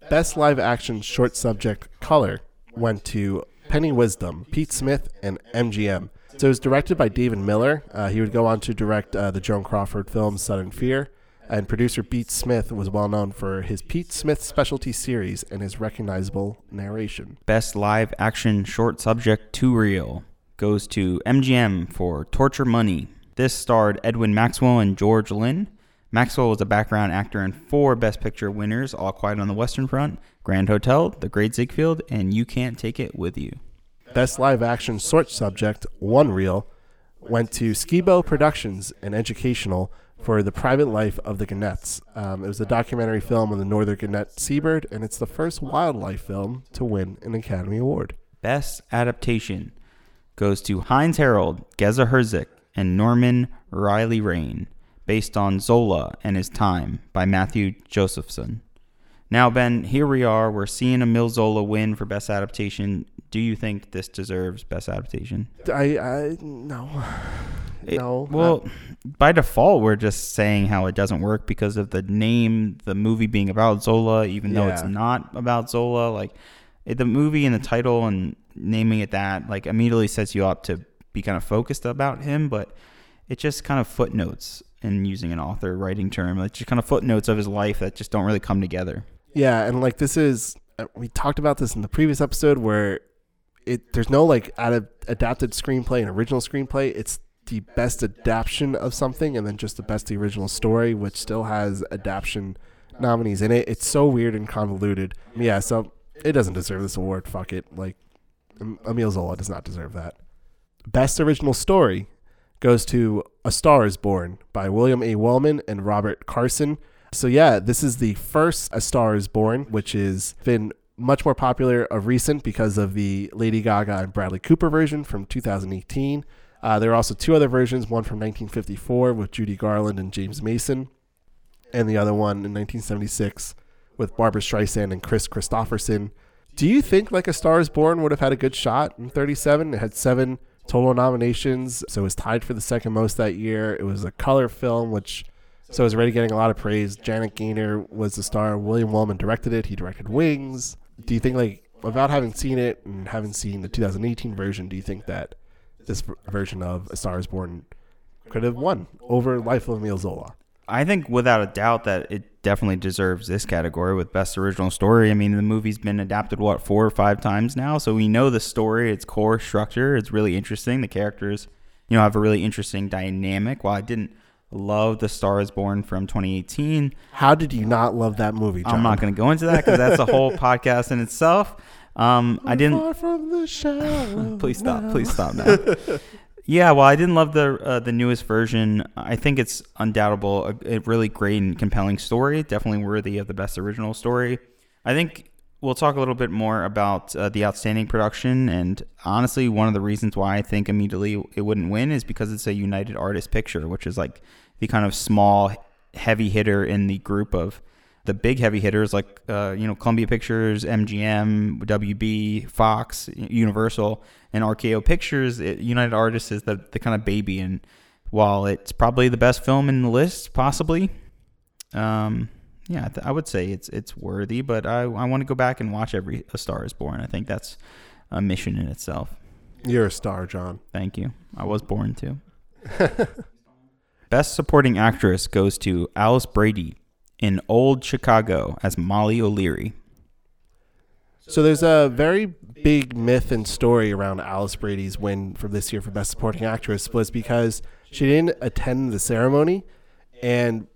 Best live action short subject color went to Penny Wisdom, Pete Smith, and MGM. So it was directed by David Miller. He would go on to direct the Joan Crawford film Sudden Fear. And producer Pete Smith was well known for his Pete Smith specialty series and his recognizable narration. Best live action short subject to reel goes to MGM for Torture Money. This starred Edwin Maxwell and George Lynn. Maxwell was a background actor in 4 Best Picture winners, All Quiet on the Western Front, Grand Hotel, The Great Ziegfeld, and You Can't Take It With You. Best live action short subject, one reel, went to Skibo Productions, an educational for The Private Life of the Gannettes. It was a documentary film on the northern Gannett seabird, and it's the first wildlife film to win an Academy Award. Best adaptation goes to Heinz Herald, Geza Herzig, and Norman Riley Raine, based on Zola and His Time by Matthew Josephson. Now, Ben, here we are. We're seeing Emile Zola win for Best Adaptation. Do you think this deserves Best Adaptation? No. No. Well, by default, we're just saying how it doesn't work because of the name, the movie being about Zola, even though it's not about Zola. Like, the movie and the title and naming it that, like, immediately sets you up to be kind of focused about him, but it just kind of footnotes, and using an author writing term, like, just kind of footnotes of his life that just don't really come together. Yeah, and, like, this is... We talked about this in the previous episode where there's no, like, adapted screenplay and original screenplay. It's the best adaptation of something and then just the best the original story, which still has adaptation nominees in it. It's so weird and convoluted. Yeah, so it doesn't deserve this award. Fuck it. Like, Emile Zola does not deserve that. Best original story goes to A Star is Born by William A. Wellman and Robert Carson. So yeah, this is the first A Star is Born, which has been much more popular of recent because of the Lady Gaga and Bradley Cooper version from 2018. There are also two other versions, one from 1954 with Judy Garland and James Mason, and the other one in 1976 with Barbra Streisand and Chris Christopherson. Do you think, like, A Star is Born would have had a good shot in 37? It had 7 total nominations, so it was tied for the second most that year. It was a color film, which... So it was already getting a lot of praise. Janet Gaynor was the star. William Wellman directed it. He directed Wings. Do you think, like, without having seen it and having seen the 2018 version, do you think that this version of A Star is Born could have won over Life of Emile Zola? I think without a doubt that it definitely deserves this category with Best Original Story. I mean, the movie's been adapted, 4 or 5 times now? So we know the story, its core structure. It's really interesting. The characters, you know, have a really interesting dynamic. While I didn't love The Star is Born from 2018. How did you not love that movie, John? I'm not going to go into that because that's a whole podcast in itself. I didn't. Far from the shallow. Please stop. Please stop now. Yeah, well, I didn't love the newest version. I think it's undoubtable a really great and compelling story, definitely worthy of the best original story. I think we'll talk a little bit more about the outstanding production, and honestly, one of the reasons why I think immediately it wouldn't win is because it's a United Artists picture, which is like the kind of small heavy hitter in the group of the big heavy hitters, like Columbia Pictures, MGM, WB, Fox, Universal, and RKO Pictures. United Artists is the kind of baby, and while it's probably the best film in the list, possibly, I would say it's worthy, but I want to go back and watch every A Star is Born. I think that's a mission in itself. You're a star, John. Thank you. I was born too. Best Supporting Actress goes to Alice Brady in Old Chicago as Molly O'Leary. So there's a very big myth and story around Alice Brady's win for this year for Best Supporting Actress was because she didn't attend the ceremony, and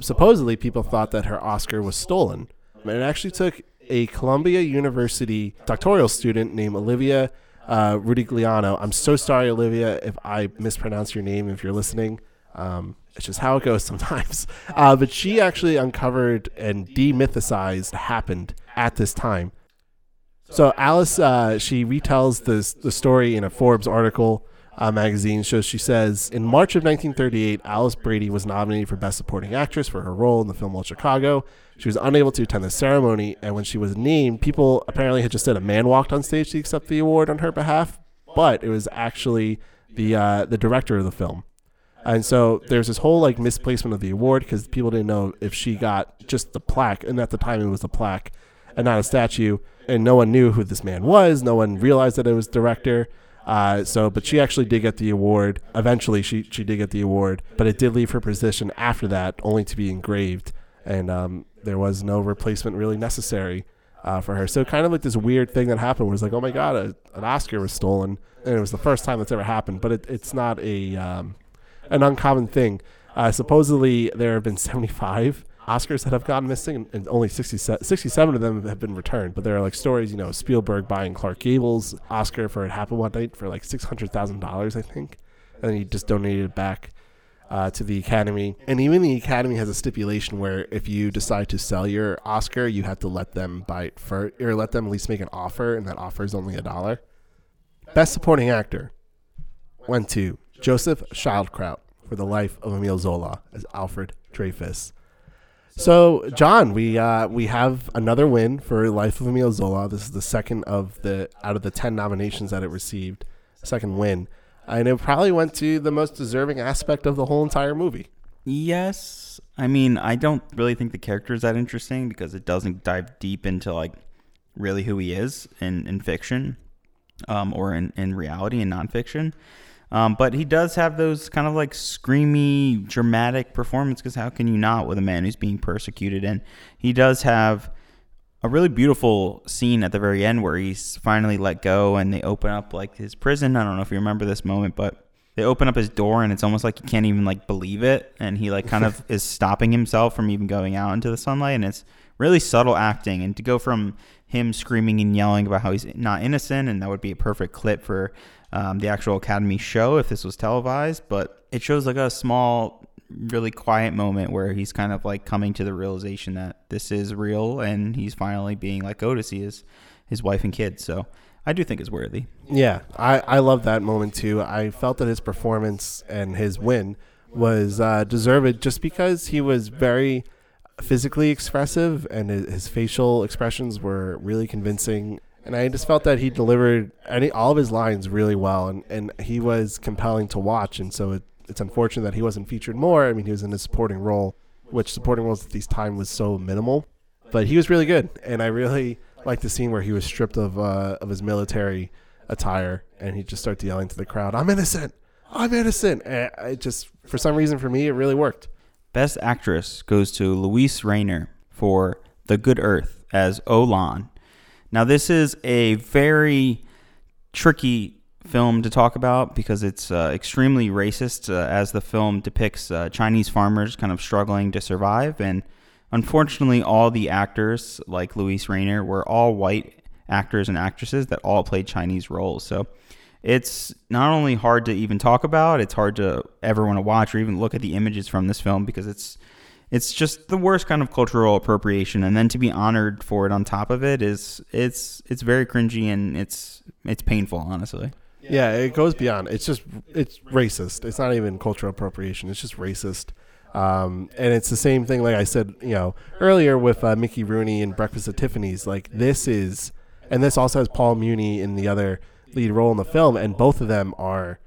supposedly people thought that her Oscar was stolen. And it actually took a Columbia University doctoral student named Olivia Rudigliano. I'm so sorry, Olivia, if I mispronounce your name, if you're listening. It's just how it goes sometimes. But she actually uncovered and demythicized what happened at this time. So Alice, she retells the story in a Forbes article magazine. So she says, in March of 1938, Alice Brady was nominated for Best Supporting Actress for her role in the film Old Chicago. She was unable to attend the ceremony, and when she was named, people apparently had just said a man walked on stage to accept the award on her behalf, but it was actually the director of the film. And so there's this whole like misplacement of the award because people didn't know if she got just the plaque. And at the time it was a plaque and not a statue. And no one knew who this man was. No one realized that it was director. But she actually did get the award. Eventually she did get the award, but it did leave her position after that only to be engraved. And there was no replacement really necessary for her. So kind of like this weird thing that happened was like, oh my God, an Oscar was stolen. And it was the first time that's ever happened, but it's not a... an uncommon thing. Supposedly there have been 75 Oscars that have gone missing, and only 67 of them have been returned. But there are like stories, you know, Spielberg buying Clark Gable's Oscar for It Happened One Night for like $600,000, I think. And then he just donated it back to the Academy. And even the Academy has a stipulation where if you decide to sell your Oscar, you have to let them buy it first, or let them at least make an offer, and that offer is only $1. Best Supporting Actor went to Joseph Schildkraut for The Life of Emile Zola as Alfred Dreyfus. So, John, we have another win for Life of Emile Zola. This is the second out of the 10 nominations that it received, second win. And it probably went to the most deserving aspect of the whole entire movie. Yes. I mean, I don't really think the character is that interesting because it doesn't dive deep into, like, really who he is in fiction or in reality and nonfiction. But he does have those kind of, like, screamy, dramatic performance because how can you not with a man who's being persecuted? And he does have a really beautiful scene at the very end where he's finally let go and they open up like his prison. I don't know if you remember this moment, but they open up his door and it's almost like he can't even like believe it. And he like kind of is stopping himself from even going out into the sunlight. And it's really subtle acting. And to go from him screaming and yelling about how he's not innocent, and that would be a perfect clip for the actual Academy show if this was televised, but it shows like a small, really quiet moment where he's kind of like coming to the realization that this is real and he's finally being let go to see his wife and kids. So I do think it's worthy. Yeah, I love that moment too. I felt that his performance and his win was deserved just because he was very physically expressive and his facial expressions were really convincing. And I just felt that he delivered all of his lines really well and he was compelling to watch. And so it's unfortunate that he wasn't featured more. I mean, he was in a supporting role, which supporting roles at this time was so minimal. But he was really good, and I really liked the scene where he was stripped of his military attire, and he just started yelling to the crowd, "I'm innocent! I'm innocent!" And it just, for some reason for me, it really worked. Best Actress goes to Louise Rayner for The Good Earth as Olan. Now, this is a very tricky film to talk about because it's extremely racist as the film depicts Chinese farmers kind of struggling to survive, and unfortunately all the actors like Louise Rayner were all white actors and actresses that all played Chinese roles. So it's not only hard to even talk about, it's hard to ever want to watch or even look at the images from this film because it's just the worst kind of cultural appropriation, and then to be honored for it on top of it is it's very cringy and it's painful, honestly. Yeah, it goes beyond. It's racist. It's not even cultural appropriation. It's just racist. And it's the same thing, like I said, you know, earlier with Mickey Rooney and Breakfast at Tiffany's. Like, this is, and this also has Paul Muni in the other lead role in the film, and both of them are,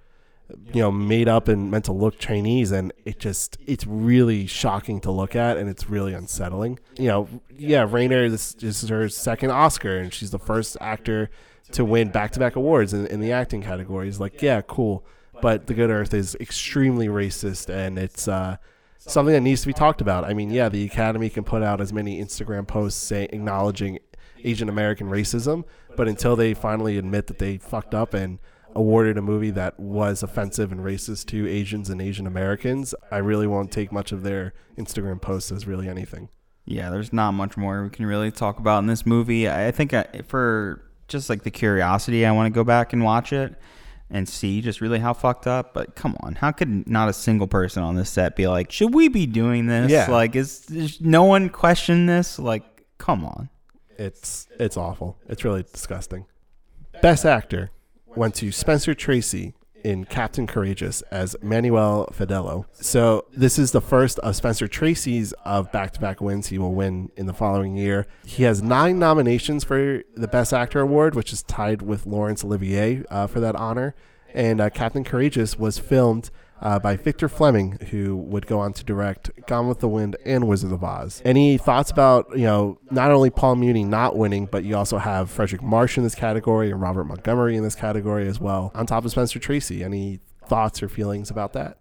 you know, made up and meant to look Chinese, and it's really shocking to look at, and it's really unsettling. You know, yeah, Rayner, this is her second Oscar, and she's the first actor to win back-to-back awards in the acting categories. Like, yeah, cool. But The Good Earth is extremely racist, and it's something that needs to be talked about. I mean, yeah, the Academy can put out as many Instagram posts acknowledging Asian American racism, but until they finally admit that they fucked up and awarded a movie that was offensive and racist to Asians and Asian Americans, I really won't take much of their Instagram posts as really anything. Yeah, there's not much more we can really talk about in this movie. I think for just like the curiosity, I want to go back and watch it and see just really how fucked up. But come on, how could not a single person on this set be like, should we be doing this? Yeah. Like, is no one question this? Like, come on. It's awful. It's really disgusting. Best Actor went to Spencer Tracy in Captain Courageous as Manuel Fidelo. So this is the first of Spencer Tracy's of back-to-back wins he will win in the following year. He has 9 nominations for the Best Actor Award, which is tied with Laurence Olivier for that honor. And Captain Courageous was filmed by Victor Fleming, who would go on to direct Gone with the Wind and Wizard of Oz. Any thoughts about, you know, not only Paul Muni not winning, but you also have Frederick Marsh in this category and Robert Montgomery in this category as well, on top of Spencer Tracy. Any thoughts or feelings about that?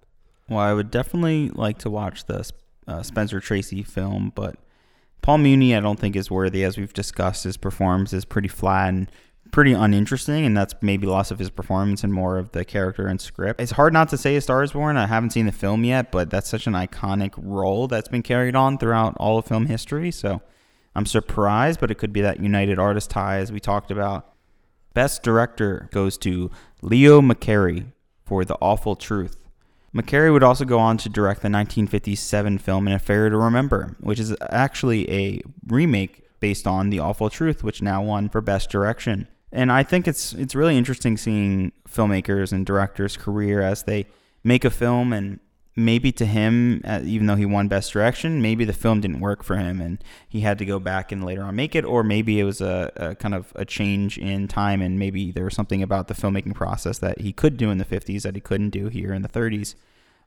Well, I would definitely like to watch the Spencer Tracy film, but Paul Muni I don't think is worthy. As we've discussed, his performance is pretty flat and pretty uninteresting, and that's maybe loss of his performance and more of the character and script. It's hard not to say A Star is Born. I haven't seen the film yet, but that's such an iconic role that's been carried on throughout all of film history, so I'm surprised, but it could be that United Artists tie as we talked about. Best Director goes to Leo McCarey for The Awful Truth. McCarey would also go on to direct the 1957 film An Affair to Remember, which is actually a remake based on The Awful Truth, which now won for Best Direction. And I think it's really interesting seeing filmmakers and directors' career as they make a film and maybe to him, even though he won Best Direction, maybe the film didn't work for him and he had to go back and later on make it, or maybe it was a kind of a change in time and maybe there was something about the filmmaking process that he could do in the 50s that he couldn't do here in the 30s.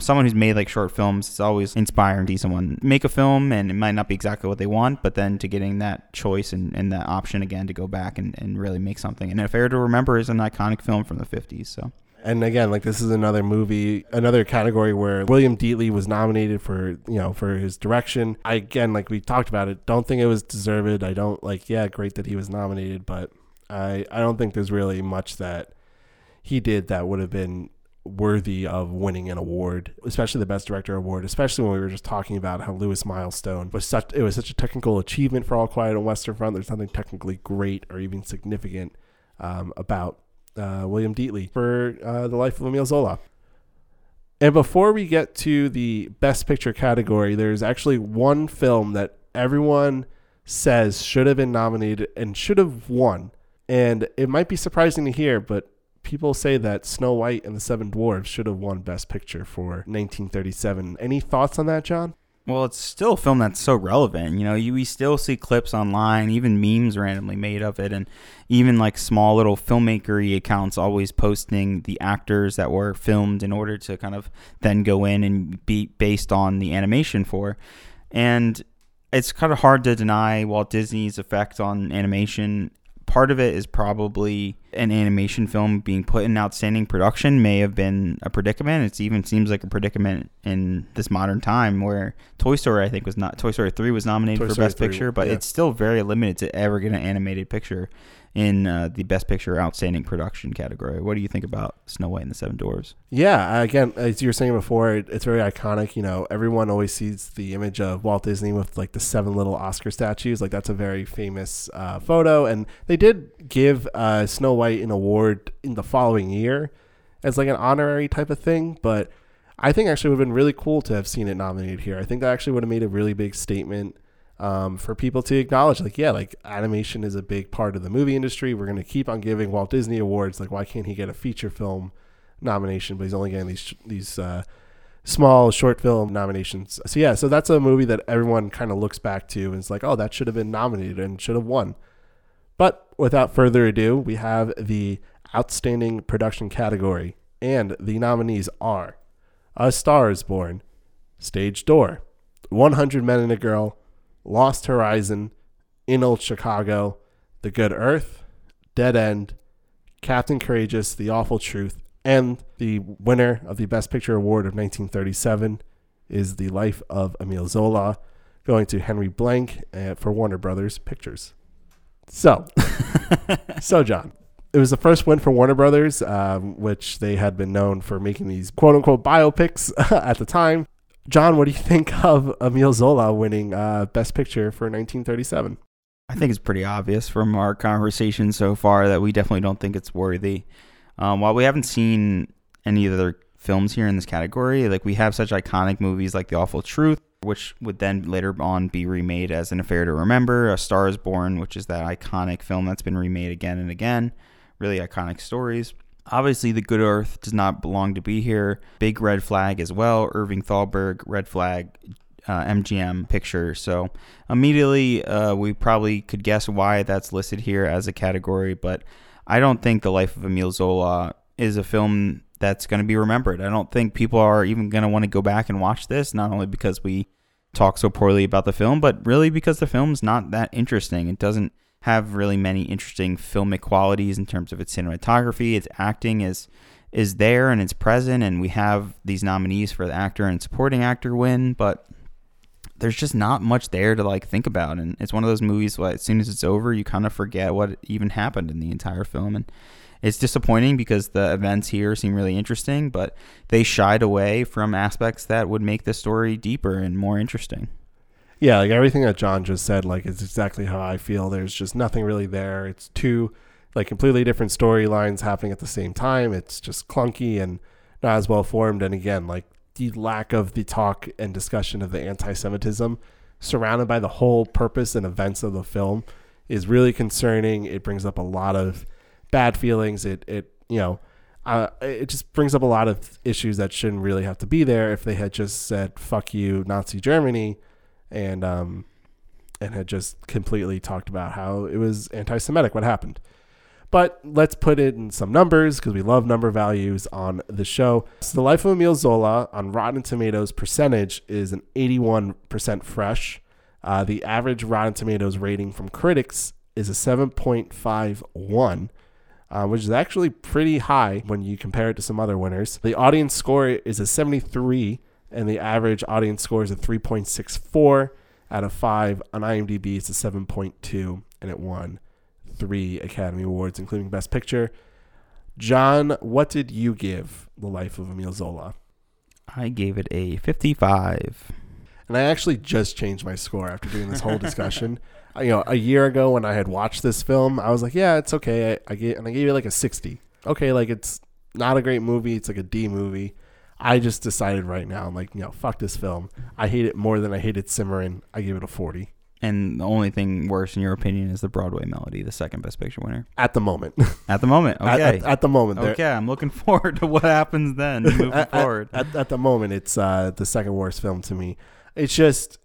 Someone who's made like short films, it's always inspiring to see someone make a film and it might not be exactly what they want, but then to getting that choice and that option again to go back and really make something. And An Affair to Remember is an iconic film from the 50s. So, and again, like this is another movie, another category where William Dieterle was nominated for, you know, for his direction. I, again, like we talked about it, don't think it was deserved. I don't like, yeah, great that he was nominated, but I don't think there's really much that he did that would have been worthy of winning an award, especially the Best Director award, especially when we were just talking about how Lewis Milestone was such, it was such a technical achievement for All Quiet on Western Front. There's nothing technically great or even significant about William Dieterle for The Life of Emile Zola. And before we get to the Best Picture category, there's actually one film that everyone says should have been nominated and should have won. And it might be surprising to hear, but people say that Snow White and the Seven Dwarfs should have won Best Picture for 1937. Any thoughts on that, John? Well, it's still a film that's so relevant. You know, we still see clips online, even memes randomly made of it, and even like small little filmmaker-y accounts always posting the actors that were filmed in order to kind of then go in and be based on the animation for. And it's kind of hard to deny Walt Disney's effect on animation. Part of it is probably an animation film being put in outstanding production may have been a predicament. It even seems like a predicament in this modern time where Toy Story, I think, was not, Toy Story 3 was nominated for Best Picture, but it's still very limited to ever get an animated picture in the Best Picture Outstanding Production category. What do you think about Snow White and the Seven Dwarfs? Yeah, again, as you were saying before, it's very iconic. You know, everyone always sees the image of Walt Disney with like the seven little Oscar statues. Like that's a very famous photo. And they did give Snow White an award in the following year as like an honorary type of thing. But I think actually would have been really cool to have seen it nominated here. I think that actually would have made a really big statement for people to acknowledge, like, yeah, like animation is a big part of the movie industry. We're going to keep on giving Walt Disney awards. Like, why can't he get a feature film nomination, but he's only getting these small short film nominations. So yeah, so that's a movie that everyone kind of looks back to and is like, oh, that should have been nominated and should have won. But without further ado, we have the Outstanding Production category, and the nominees are A Star Is Born, Stage Door, 100 Men and a Girl, Lost Horizon, In Old Chicago, The Good Earth, Dead End, Captain Courageous, The Awful Truth, and the winner of the Best Picture Award of 1937 is The Life of Emile Zola, going to Henry Blank for Warner Brothers Pictures. So John, it was the first win for Warner Brothers, which they had been known for making these quote-unquote biopics at the time. John, what do you think of Emile Zola winning Best Picture for 1937? I think it's pretty obvious from our conversation so far that we definitely don't think it's worthy. While we haven't seen any other films here in this category, like we have such iconic movies like The Awful Truth, which would then later on be remade as An Affair to Remember, A Star Is Born, which is that iconic film that's been remade again and again. Really iconic stories. Obviously, The Good Earth does not belong to be here. Big red flag as well. Irving Thalberg, red flag, MGM picture. So immediately we probably could guess why that's listed here as a category, but I don't think The Life of Emile Zola is a film that's going to be remembered. I don't think people are even going to want to go back and watch this, not only because we talk so poorly about the film, but really because the film's not that interesting. It doesn't have really many interesting filmic qualities in terms of its cinematography. Its acting is there and it's present, and we have these nominees for the actor and supporting actor win, but there's just not much there to like think about. And it's one of those movies where as soon as it's over, you kind of forget what even happened in the entire film. And it's disappointing because the events here seem really interesting, but they shied away from aspects that would make the story deeper and more interesting. Yeah, like everything that John just said, like is exactly how I feel. There's just nothing really there. It's two like completely different storylines happening at the same time. It's just clunky and not as well formed. And again, like the lack of the talk and discussion of the anti-Semitism surrounded by the whole purpose and events of the film is really concerning. It brings up a lot of bad feelings. It you know, It just brings up a lot of issues that shouldn't really have to be there. If they had just said "fuck you, Nazi Germany," and had just completely talked about how it was anti-Semitic what happened. But let's put it in some numbers because we love number values on the show. So The Life of Emile Zola on Rotten Tomatoes percentage is an 81% fresh. The average Rotten Tomatoes rating from critics is a 7.51, which is actually pretty high when you compare it to some other winners. The audience score is a 73, and the average audience score is a 3.64 out of 5. On IMDb, it's a 7.2, and it won 3 Academy Awards, including Best Picture. John, what did you give The Life of Emile Zola? I gave it a 55. And I actually just changed my score after doing this whole discussion. You know, a year ago when I had watched this film, I was like, yeah, it's okay. I gave it like a 60. Okay, like it's not a great movie. It's like a D movie. I just decided right now, I'm like, you know, fuck this film. I hate it more than I hated Cimarron. I gave it a 40. And the only thing worse, in your opinion, is the Broadway Melody, the second Best Picture winner. At the moment. At the moment. Okay. At the moment. Okay, I'm looking forward to what happens then. Moving forward. At the moment, it's the second worst film to me. It's just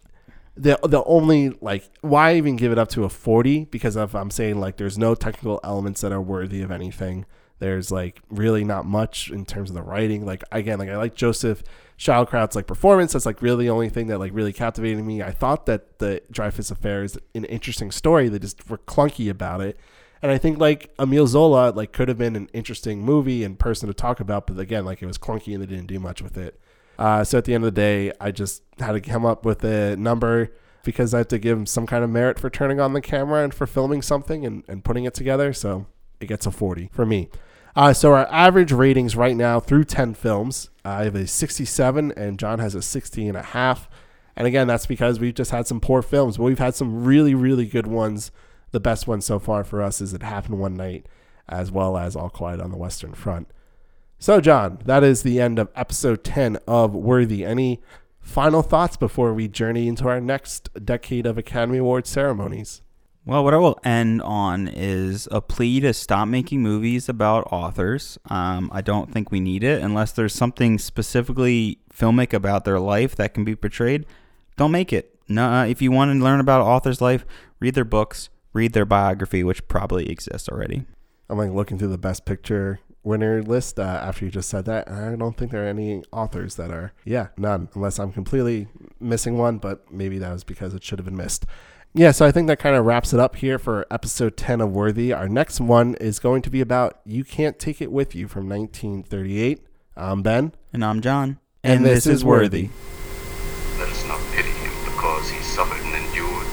the only, like, why even give it up to a 40? Because if I'm saying, like, there's no technical elements that are worthy of anything. There's, like, really not much in terms of the writing. Like, again, like, I like Joseph Schildkraut's, like, performance. That's, like, really the only thing that, like, really captivated me. I thought that the Dreyfus Affair is an interesting story. They just were clunky about it. And I think, like, Emile Zola, like, could have been an interesting movie and person to talk about. But, again, like, it was clunky and they didn't do much with it. So at the end of the day, I just had to come up with a number because I have to give him some kind of merit for turning on the camera and for filming something and putting it together. So it gets a 40 for me. So our average ratings right now through 10 films, I have a 67 and John has a 60.5. And again, that's because we've just had some poor films, but we've had some really, really good ones. The best one so far for us is It Happened One Night, as well as All Quiet on the Western Front. So, John, that is the end of episode 10 of Worthy. Any final thoughts before we journey into our next decade of Academy Award ceremonies? Well, what I will end on is a plea to stop making movies about authors. I don't think we need it unless there's something specifically filmic about their life that can be portrayed. Don't make it. No, if you want to learn about an author's life, read their books, read their biography, which probably exists already. I'm like looking through the Best Picture winner list after you just said that, and I don't think there are any authors that are none, unless I'm completely missing one, but maybe that was because it should have been missed. So I think that kind of wraps it up here for episode 10 of Worthy. Our next one is going to be about You Can't Take It With You from 1938. I'm Ben. And I'm John. And this is Worthy. Let us not pity him because he suffered and endured.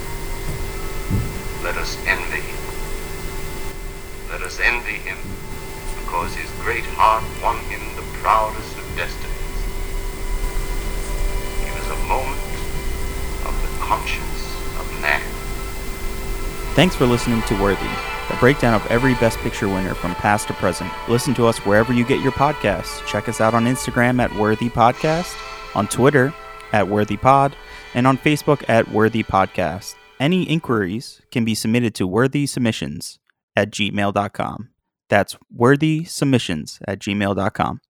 Let us envy him. Let us envy him because his great heart won him the proudest of destinies. It was a moment of the conscience of man. Thanks for listening to Worthy, a breakdown of every Best Picture winner from past to present. Listen to us wherever you get your podcasts. Check us out on Instagram at Worthy Podcast, on Twitter at Worthy Pod, and on Facebook at Worthy Podcast. Any inquiries can be submitted to worthysubmissions@gmail.com. That's worthysubmissions@gmail.com.